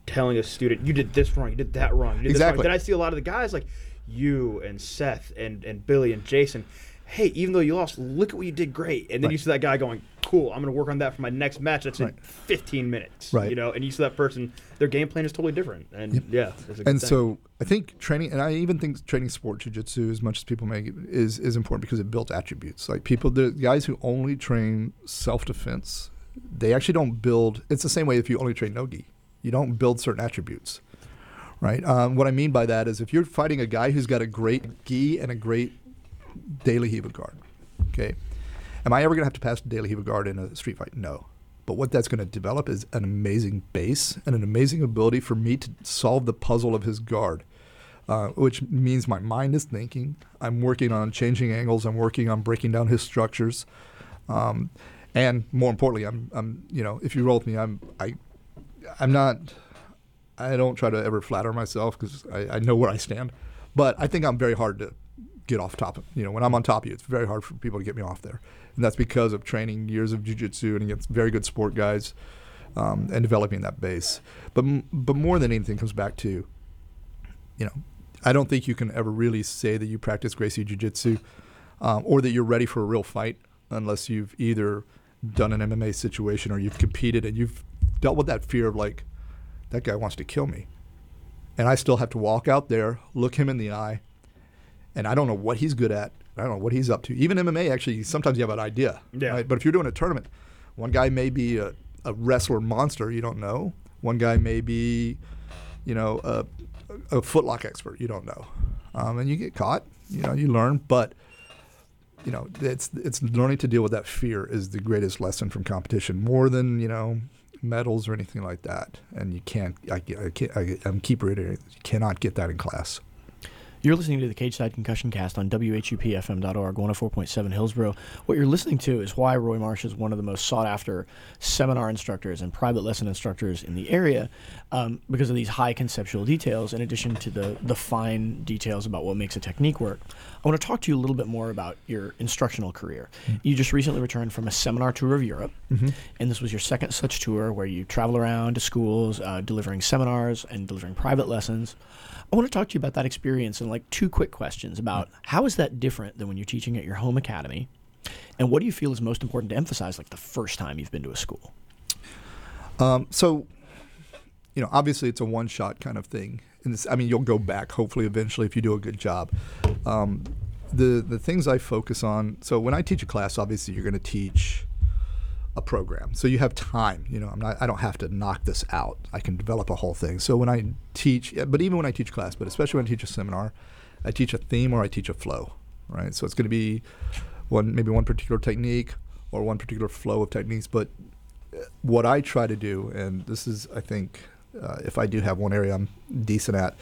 telling a student, you did this wrong, you did that wrong, you did this wrong. Then I see a lot of the guys like you and Seth and Billy and Jason hey, even though you lost, look at what you did great. And then you see that guy going, cool, I'm going to work on that for my next match. That's in 15 minutes. Right. You know, and you see that person, their game plan is totally different. And yeah, that's a good thing. So I think training, and I even think training sport jiu-jitsu, as much as people make it, is important because it builds attributes. Like people, the guys who only train self-defense, they actually don't build, it's the same way if you only train no-gi. You don't build certain attributes. Right. What I mean by that is if you're fighting a guy who's got a great gi and a great daily heave of guard, okay, am I ever going to have to pass the daily heave of guard in a street fight? No. But what that's going to develop is an amazing base and an amazing ability for me to solve the puzzle of his guard, which means my mind is thinking. I'm working on changing angles. I'm working on breaking down his structures, and more importantly, I'm you know, if you roll with me, I'm not. I don't try to ever flatter myself because I know where I stand. But I think I'm very hard to get off top of. You know, when I'm on top of you, it's very hard for people to get me off there. And that's because of training, years of jiu-jitsu, and against very good sport guys, and developing that base. But more than anything comes back to, you know, I don't think you can ever really say that you practice Gracie Jiu-Jitsu or that you're ready for a real fight unless you've either done an MMA situation or you've competed and you've dealt with that fear of like, that guy wants to kill me. And I still have to walk out there, look him in the eye, and I don't know what he's good at. I don't know what he's up to. Even MMA, actually, sometimes you have an idea. Yeah. Right? But if you're doing a tournament, one guy may be a wrestler monster, you don't know. One guy may be, you know, a footlock expert, you don't know. And you get caught, you know, you learn. But, you know, it's learning to deal with that fear is the greatest lesson from competition, more than, you know, medals or anything like that, and you can't. I'm keep reiterating. You cannot get that in class. You're listening to the Cage Side Concussion Cast on WHUPFM.org, 104.7 Hillsboro. What you're listening to is why Roy Marsh is one of the most sought-after seminar instructors and private lesson instructors in the area, because of these high conceptual details in addition to the fine details about what makes a technique work. I want to talk to you a little bit more about your instructional career. Mm-hmm. You just recently returned from a seminar tour of Europe, mm-hmm. and this was your second such tour where you travel around to schools delivering seminars and delivering private lessons. I want to talk to you about that experience and like two quick questions about how is that different than when you're teaching at your home academy, and what do you feel is most important to emphasize like the first time you've been to a school? So, you know, obviously it's a one-shot kind of thing. And this, I mean, you'll go back hopefully eventually if you do a good job. The things I focus on, so when I teach a class, obviously you're going to teach a program. So you have time, you know, I don't have to knock this out. I can develop a whole thing. So when I teach, but even when I teach class, but especially when I teach a seminar, I teach a theme or I teach a flow, right? So it's going to be maybe one particular technique or one particular flow of techniques. But what I try to do, and this is, I think, if I do have one area I'm decent at,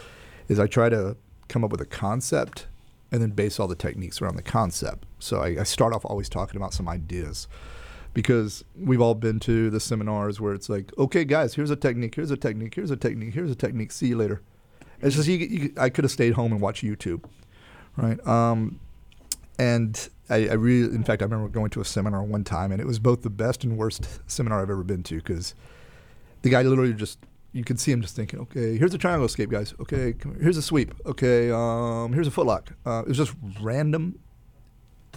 is I try to come up with a concept and then base all the techniques around the concept. So I start off always talking about some ideas. Because we've all been to the seminars where it's like, okay, guys, here's a technique, see you later. It's just I could have stayed home and watched YouTube, right? And I really, in fact, I remember going to a seminar one time, and it was both the best and worst seminar I've ever been to because the guy literally just, you could see him just thinking, okay, here's a triangle escape, guys. Okay, here's a sweep. Okay, here's a footlock. It was just random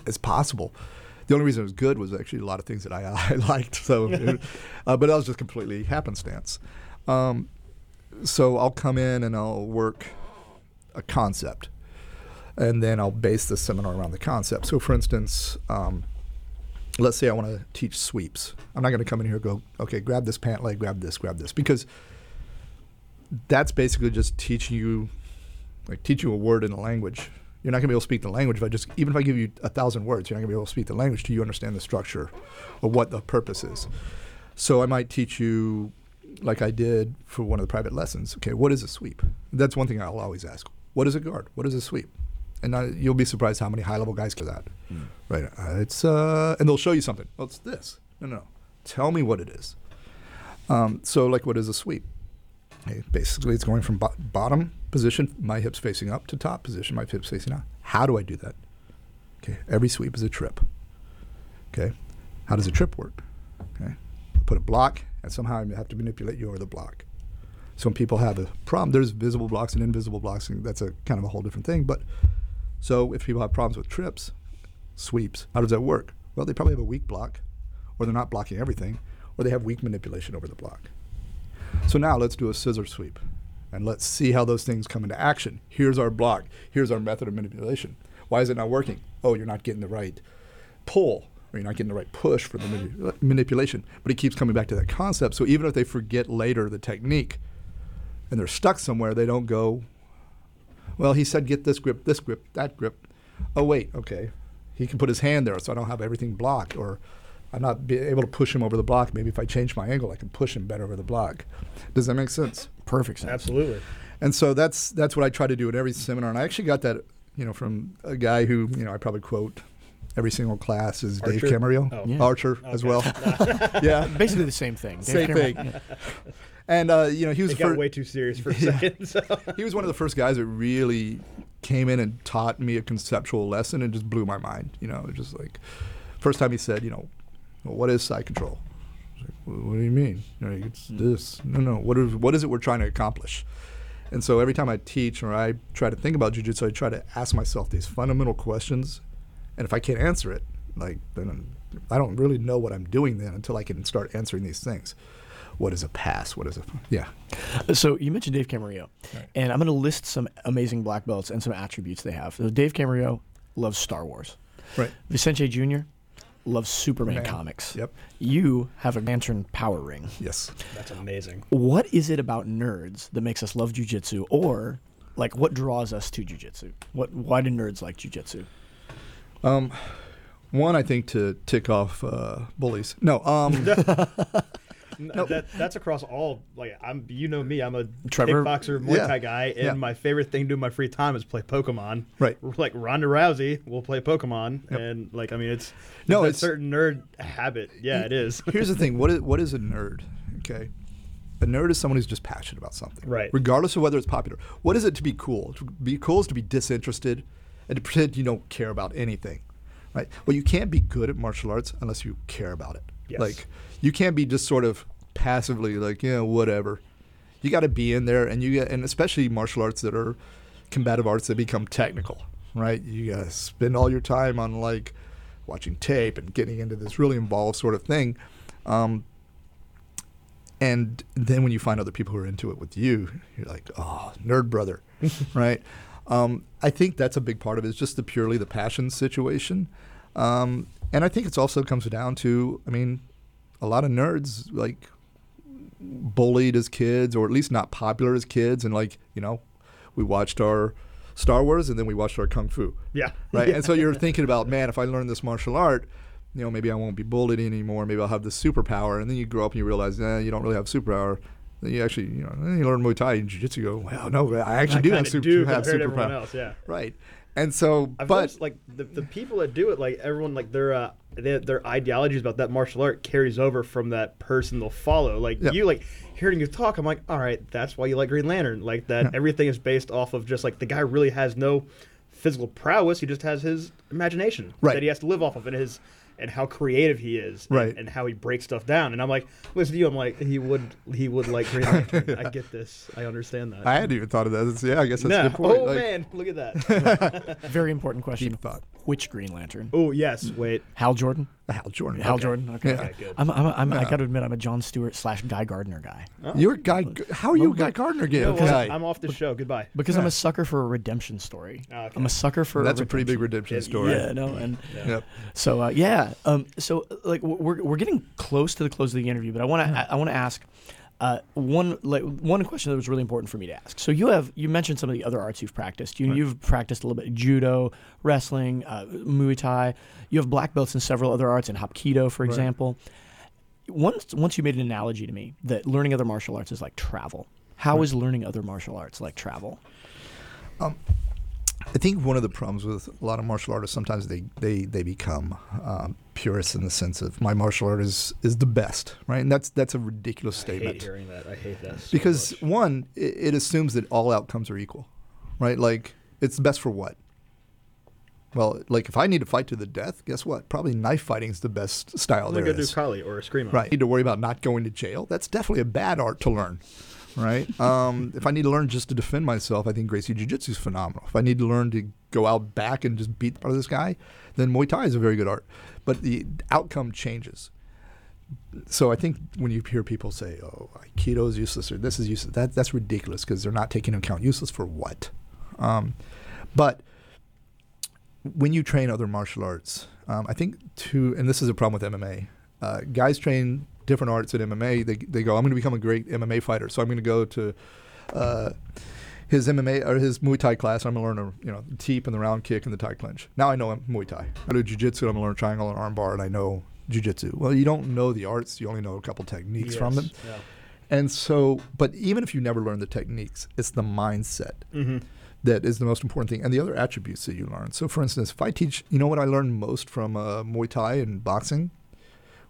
as possible. The only reason it was good was actually a lot of things that I liked. So, but that was just completely happenstance. So I'll come in and I'll work a concept, and then I'll base the seminar around the concept. So, for instance, let's say I want to teach sweeps. I'm not going to come in here and go, okay, grab this pant leg, grab this, because that's basically just teach you a word in a language. You're not going to be able to speak the language even if I give you 1,000 words, you're not going to be able to speak the language till you understand the structure or what the purpose is. So I might teach you, like I did for one of the private lessons, okay, what is a sweep? That's one thing I'll always ask. What is a guard? What is a sweep? And you'll be surprised how many high-level guys can do that. Mm. Right? And they'll show you something. Well, it's this. No. Tell me what it is. So, like, what is a sweep? Okay, basically, it's going from bottom position, my hips facing up, to top position, my hips facing out. How do I do that? Okay, every sweep is a trip. Okay, how does a trip work? Okay, I put a block, and somehow I have to manipulate you over the block. So when people have a problem, there's visible blocks and invisible blocks, and that's a kind of a whole different thing. But so if people have problems with trips, sweeps. How does that work? Well, they probably have a weak block, or they're not blocking everything, or they have weak manipulation over the block. So now let's do a scissor sweep, and let's see how those things come into action. Here's our block. Here's our method of manipulation. Why is it not working? Oh, you're not getting the right pull, or you're not getting the right push for the manipulation. But it keeps coming back to that concept. So even if they forget later the technique and they're stuck somewhere, they don't go, well, he said get this grip, that grip. Oh, wait, okay. He can put his hand there, so I don't have everything blocked, or I'm not able to push him over the block. Maybe if I change my angle, I can push him better over the block. Does that make sense? Perfect sense. Absolutely. And so that's what I try to do at every seminar. And I actually got that, you know, from a guy who, you know, I probably quote every single class is Dave Camarillo. Oh. Yeah. Archer, okay. As well. Yeah. Basically the same thing. Same thing. And, you know, he was... It got way too serious for a second. So. He was one of the first guys that really came in and taught me a conceptual lesson and just blew my mind. You know, it was just like... First time he said, you know, well, what is side control? I was like, what do you mean? You know, it's this. No. What is it we're trying to accomplish? And so every time I teach or I try to think about jiu-jitsu, I try to ask myself these fundamental questions. And if I can't answer it, like, then I don't really know what I'm doing then until I can start answering these things. What is a pass? What is a... Yeah. So you mentioned Dave Camarillo. Right. And I'm going to list some amazing black belts and some attributes they have. So Dave Camarillo loves Star Wars. Right. Vicente Jr. loves Superman comics. Yep. You have a lantern power ring. Yes. That's amazing. What is it about nerds that makes us love jiu-jitsu, or like what draws us to jiu-jitsu? Why do nerds like jiu-jitsu? One, I think to tick off bullies. No. No. That's across all. Like I'm, you know me. I'm a Trevor, kickboxer, Muay Thai guy, and my favorite thing to do in my free time is play Pokemon. Right. Like Ronda Rousey will play Pokemon, and like I mean, it's a certain nerd habit. Yeah, it is. Here's the thing. What is a nerd? Okay, a nerd is someone who's just passionate about something, right? Regardless of whether it's popular. What is it to be cool? To be cool is to be disinterested and to pretend you don't care about anything, right? Well, you can't be good at martial arts unless you care about it. Yes. Like, you can't be just sort of passively like, yeah, whatever. You got to be in there, and especially martial arts that are combative arts that become technical, right? You got to spend all your time on like watching tape and getting into this really involved sort of thing. And then when you find other people who are into it with you, you're like, oh, nerd brother, right? I think that's a big part of it. It's just purely the passion situation. And I think it also comes down to, I mean, a lot of nerds, like, bullied as kids, or at least not popular as kids. And, like, you know, we watched our Star Wars and then we watched our Kung Fu. Yeah. Right? And so you're thinking about, man, if I learn this martial art, you know, maybe I won't be bullied anymore. Maybe I'll have this superpower. And then you grow up and you realize, you don't really have superpower. Then you actually, you know, then you learn Muay Thai and Jiu-Jitsu. You go, well, no, I actually do have superpower. Else, yeah. Right. And so, I've noticed, like the people that do it, like everyone, like their ideologies about that martial art carries over from that person they'll follow. Like you, like hearing you talk, I'm like, all right, that's why you like Green Lantern. Like that, everything is based off of just like the guy really has no physical prowess; he just has his imagination that he has to live off of, and his and how creative he is, and how he breaks stuff down. And I'm like, listen to you, I'm like, he would like Green Lantern. I get this. I understand that. I hadn't even thought of that. I guess that's a good point. Oh, like, man, look at that. Very important question. Deep thought. Which Green Lantern? Oh, yes, wait. Hal Jordan. Okay. Yeah. Okay, good. I got to admit, I'm a Jon Stewart / Guy Gardner guy. Oh. You're Guy. How are you a Guy Gardner guy? No, I'm off the show. Goodbye. Because I'm a sucker for a redemption story. Oh, okay. I'm a sucker for. That's a pretty big redemption story. Yeah, no, and so so like we're getting close to the close of the interview, but I want to ask one question that was really important for me to ask. So you mentioned some of the other arts you've practiced. You've practiced a little bit of judo, wrestling, Muay Thai. You have black belts in several other arts, in Hapkido, for example. Once you made an analogy to me that learning other martial arts is like travel. How is learning other martial arts like travel? I think one of the problems with a lot of martial artists, sometimes they become purists in the sense of my martial art is the best, right? And that's a ridiculous statement. I hate hearing that. I hate that so because much. One, it assumes that all outcomes are equal, right? Like, it's the best for what? Well, like, if I need to fight to the death, guess what? Probably knife fighting is the best style there is. Like a Ducali or a Screamo. Right. I need to worry about not going to jail. That's definitely a bad art to learn, right? If I need to learn just to defend myself, I think Gracie Jiu-Jitsu is phenomenal. If I need to learn to go out back and just beat the part of this guy, then Muay Thai is a very good art. But the outcome changes. So I think when you hear people say, oh, Aikido is useless or this is useless, that's ridiculous because they're not taking into account useless for what. But when you train other martial arts, I think and this is a problem with MMA, guys train different arts at MMA. They go, I'm going to become a great MMA fighter, so I'm going to go to his MMA or his Muay Thai class. I'm going to learn the teep and the round kick and the Thai clinch. Now I know Muay Thai. I do jiu-jitsu. I'm going to learn triangle and armbar, and I know jiu-jitsu. Well, you don't know the arts. You only know a couple techniques from them. Yeah. And so, but even if you never learn the techniques, it's the mindset that is the most important thing, and the other attributes that you learn. So, for instance, if I teach, you know what I learned most from Muay Thai and boxing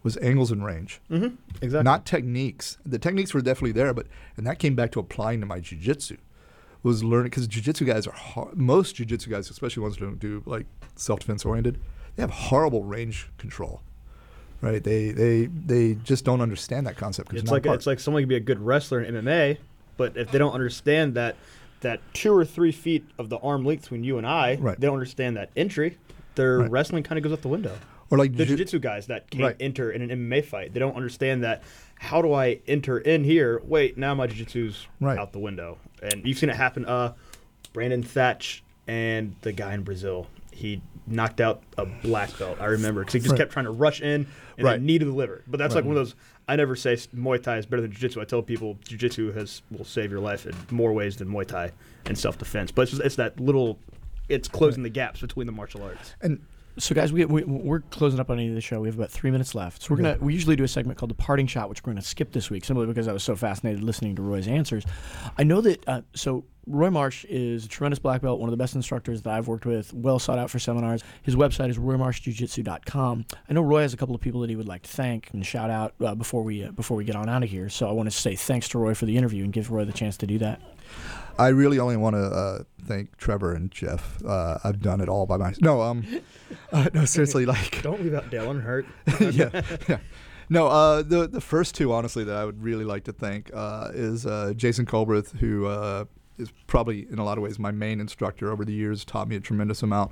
was angles and range. Mm-hmm. Exactly. Not techniques. The techniques were definitely there, and that came back to applying to my jiu-jitsu, was learning, because jiu-jitsu guys are hard. Most jiu-jitsu guys, especially ones who don't do like self-defense oriented, they have horrible range control. Right, they just don't understand that concept. It's like someone can be a good wrestler in MMA, but if they don't understand that 2 or 3 feet of the arm length between you and I, they don't understand that entry. Their wrestling kind of goes out the window. Or like the jiu-jitsu guys that can't enter in an MMA fight, they don't understand that. How do I enter in here? Wait, now my jiu-jitsu's out the window, and you've seen it happen. Brandon Thatch and the guy in Brazil, he knocked out a black belt, I remember, because he just kept trying to rush in and then knee to the liver. But that's like one of those, I never say Muay Thai is better than jiu-jitsu. I tell people jiu-jitsu will save your life in more ways than Muay Thai and self-defense. But it's closing the gaps between the martial arts. And so, guys, we're closing up on the end of the show. We have about 3 minutes left. So we usually do a segment called The Parting Shot, which we're going to skip this week, simply because I was so fascinated listening to Roy's answers. I know that, Roy Marsh is a tremendous black belt, one of the best instructors that I've worked with, well sought out for seminars. His website is roymarshjujitsu.com. I know Roy has a couple of people that he would like to thank and shout out before we get on out of here. So I want to say thanks to Roy for the interview and give Roy the chance to do that. I really only want to thank Trevor and Jeff. I've done it all by myself. No, seriously, like don't leave out Dale Earnhardt. Yeah. No, the first two, honestly, that I would really like to thank is Jason Colbreth, who is probably in a lot of ways my main instructor over the years, taught me a tremendous amount.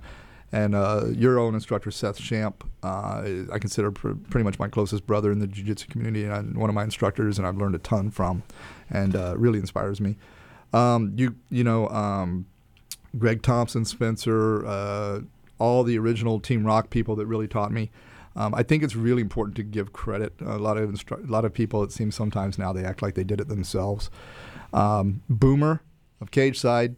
And your own instructor, Seth Champ, I consider pretty much my closest brother in the jiu-jitsu community, and one of my instructors, and I've learned a ton from, and really inspires me. Greg Thompson, Spencer, all the original Team Rock people that really taught me. I think it's really important to give credit. A lot of people, it seems sometimes now, they act like they did it themselves. Boomer of Cageside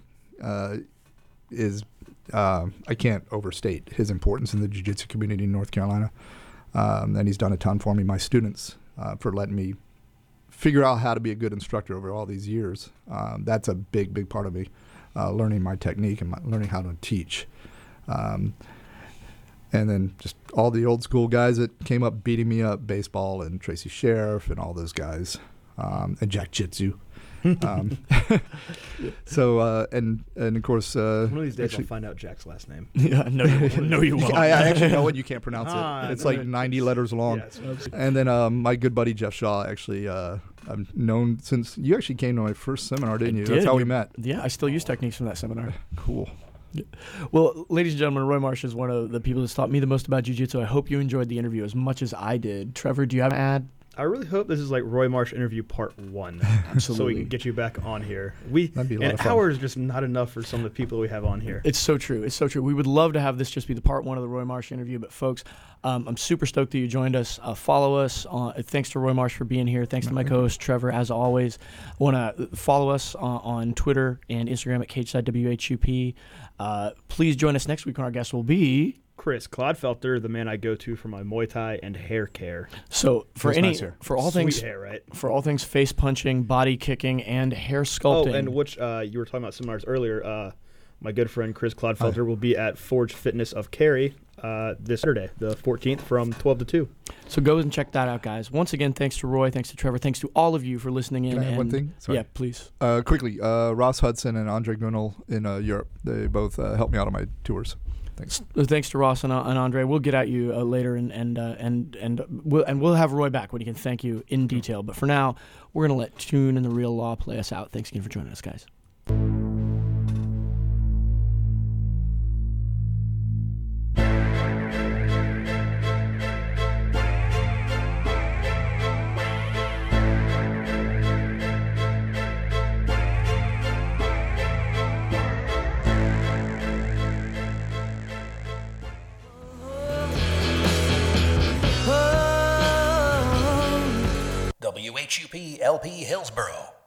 is I can't overstate his importance in the jiu-jitsu community in North Carolina. And he's done a ton for me, my students, for letting me figure out how to be a good instructor over all these years. That's a big, big part of me, learning my technique and learning how to teach. And then just all the old school guys that came up beating me up, baseball and Tracy Sheriff and all those guys, and Jack Jitsu. So of course, one of these days I'll find out Jack's last name. Yeah, no, you won't. I actually know it. You can't pronounce it. It's like 90 letters long. Yeah, and then my good buddy Jeff Shaw, actually, I've known since you actually came to my first seminar, didn't you? That's how we met. Yeah, I still use techniques from that seminar. Cool. Well, ladies and gentlemen, Roy Marsh is one of the people that's taught me the most about jiu-jitsu. I hope you enjoyed the interview as much as I did. Trevor, do you have an ad? I really hope this is like Roy Marsh interview part 1. Absolutely. So we can get you back on here. That'd be a lot of fun. An hour is just not enough for some of the people we have on here. It's so true. It's so true. We would love to have this just be the part 1 of the Roy Marsh interview. But folks, I'm super stoked that you joined us. Follow us. Thanks to Roy Marsh for being here. Thanks to my co-host, Trevor, as always. Want to follow us on Twitter and Instagram at CagesideWHUP. Please join us next week when our guest will be Chris Clodfelter, the man I go to for my Muay Thai and hair care. So for all things face punching, body kicking, and hair sculpting. Oh, and which you were talking about seminars earlier. My good friend Chris Clodfelter will be at Forge Fitness of Cary this Saturday, the 14th, from 12 to 2. So go and check that out, guys. Once again, thanks to Roy, thanks to Trevor, thanks to all of you for listening in. Can I have one thing? Sorry. Yeah, please. Quickly, Ross Hudson and Andre Gunnell in Europe, they both helped me out on my tours. Thanks to Ross and Andre. We'll get at you later, and we'll have Roy back when he can thank you in detail. But for now, we're gonna let Tune and the Real Law play us out. Thanks again for joining us, guys. WHUPLP Hillsboro.